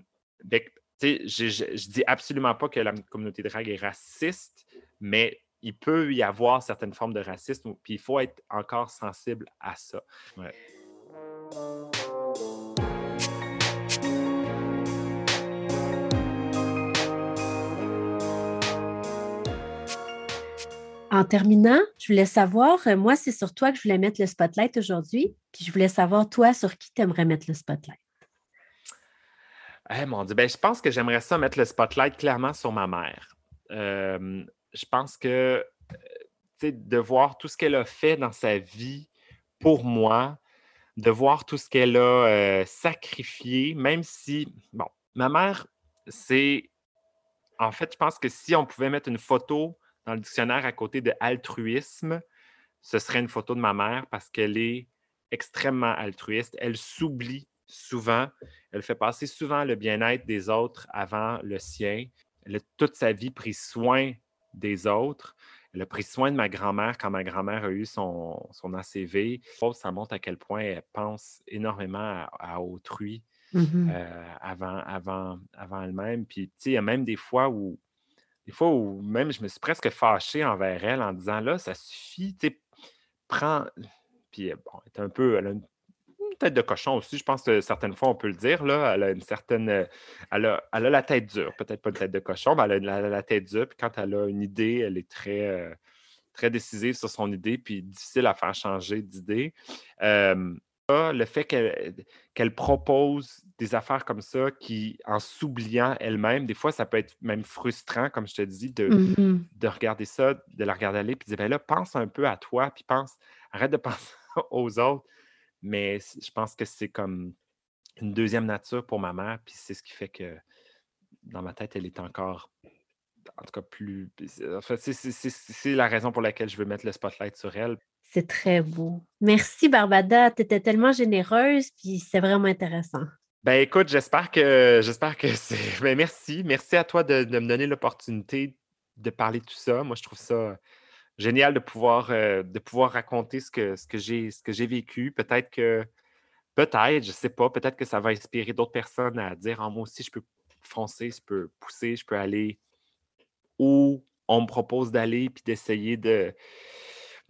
ben, tu sais, je dis absolument pas que la communauté drag est raciste, mais il peut y avoir certaines formes de racisme, puis il faut être encore sensible à ça. Ouais. En terminant, je voulais savoir, moi, c'est sur toi que je voulais mettre le spotlight aujourd'hui, puis je voulais savoir, toi, sur qui t'aimerais mettre le spotlight? Eh mon Dieu, ben, je pense que j'aimerais ça mettre le spotlight clairement sur ma mère. Euh, je pense que, tu sais, de voir tout ce qu'elle a fait dans sa vie pour moi, de voir tout ce qu'elle a euh, sacrifié, même si, bon, ma mère, c'est, en fait, je pense que si on pouvait mettre une photo dans le dictionnaire à côté de altruisme, ce serait une photo de ma mère parce qu'elle est extrêmement altruiste. Elle s'oublie souvent. Elle fait passer souvent le bien-être des autres avant le sien. Elle a toute sa vie pris soin des autres. Elle a pris soin de ma grand-mère quand ma grand-mère a eu son, son A C V. Ça montre à quel point elle pense énormément à, à autrui mm-hmm. euh, avant, avant, avant elle-même. Puis, tu sais, il y a même des fois où Des fois où même je me suis presque fâché envers elle en disant là, ça suffit, tu sais, prends. Puis bon, elle est un peu. Elle a une tête de cochon aussi, je pense que certaines fois on peut le dire, là. Elle a une certaine. Elle a, elle a la tête dure, peut-être pas une tête de cochon, mais elle a la, la tête dure. Puis quand elle a une idée, elle est très, euh, très décisive sur son idée, puis difficile à faire changer d'idée. Euh, là, le fait qu'elle, qu'elle propose des affaires comme ça qui, en s'oubliant elle-même, des fois, ça peut être même frustrant, comme je te dis, de, mm-hmm. de regarder ça, de la regarder aller, puis de dire, ben là, pense un peu à toi, puis pense, arrête de penser aux autres. Mais je pense que c'est comme une deuxième nature pour ma mère, puis c'est ce qui fait que, dans ma tête, elle est encore, en tout cas, plus... En fait, c'est, c'est, c'est, c'est la raison pour laquelle je veux mettre le spotlight sur elle. C'est très beau. Merci, Barbada. Tu étais tellement généreuse, puis c'est vraiment intéressant. Ben écoute, j'espère que j'espère que c'est. Ben, merci. Merci à toi de, de me donner l'opportunité de parler de tout ça. Moi, je trouve ça génial de pouvoir, euh, de pouvoir raconter ce que, ce que j'ai, ce que j'ai vécu. Peut-être que peut-être, je ne sais pas, peut-être que ça va inspirer d'autres personnes à dire oh, moi aussi, je peux foncer, je peux pousser, je peux aller où on me propose d'aller, puis d'essayer de.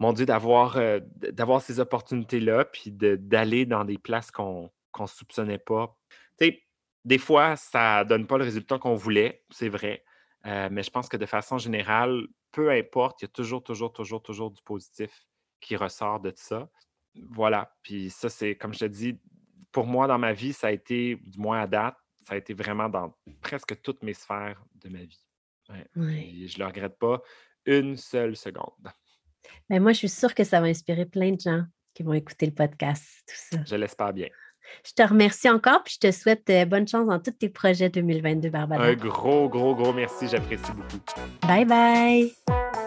Mon Dieu, d'avoir, euh, d'avoir ces opportunités-là, puis de, d'aller dans des places qu'on ne soupçonnait pas. Tu sais, des fois, ça ne donne pas le résultat qu'on voulait, c'est vrai, euh, mais je pense que de façon générale, peu importe, il y a toujours, toujours, toujours, toujours du positif qui ressort de ça. Voilà, puis ça, c'est, comme je te dis, pour moi, dans ma vie, ça a été, du moins à date, ça a été vraiment dans presque toutes mes sphères de ma vie. Ouais. Oui. Et je ne le regrette pas une seule seconde. Ben moi, je suis sûre que ça va inspirer plein de gens qui vont écouter le podcast, tout ça. Je l'espère bien. Je te remercie encore, puis je te souhaite bonne chance dans tous tes projets deux mille vingt-deux, Barbada. Un gros, gros, gros merci. J'apprécie beaucoup. Bye bye!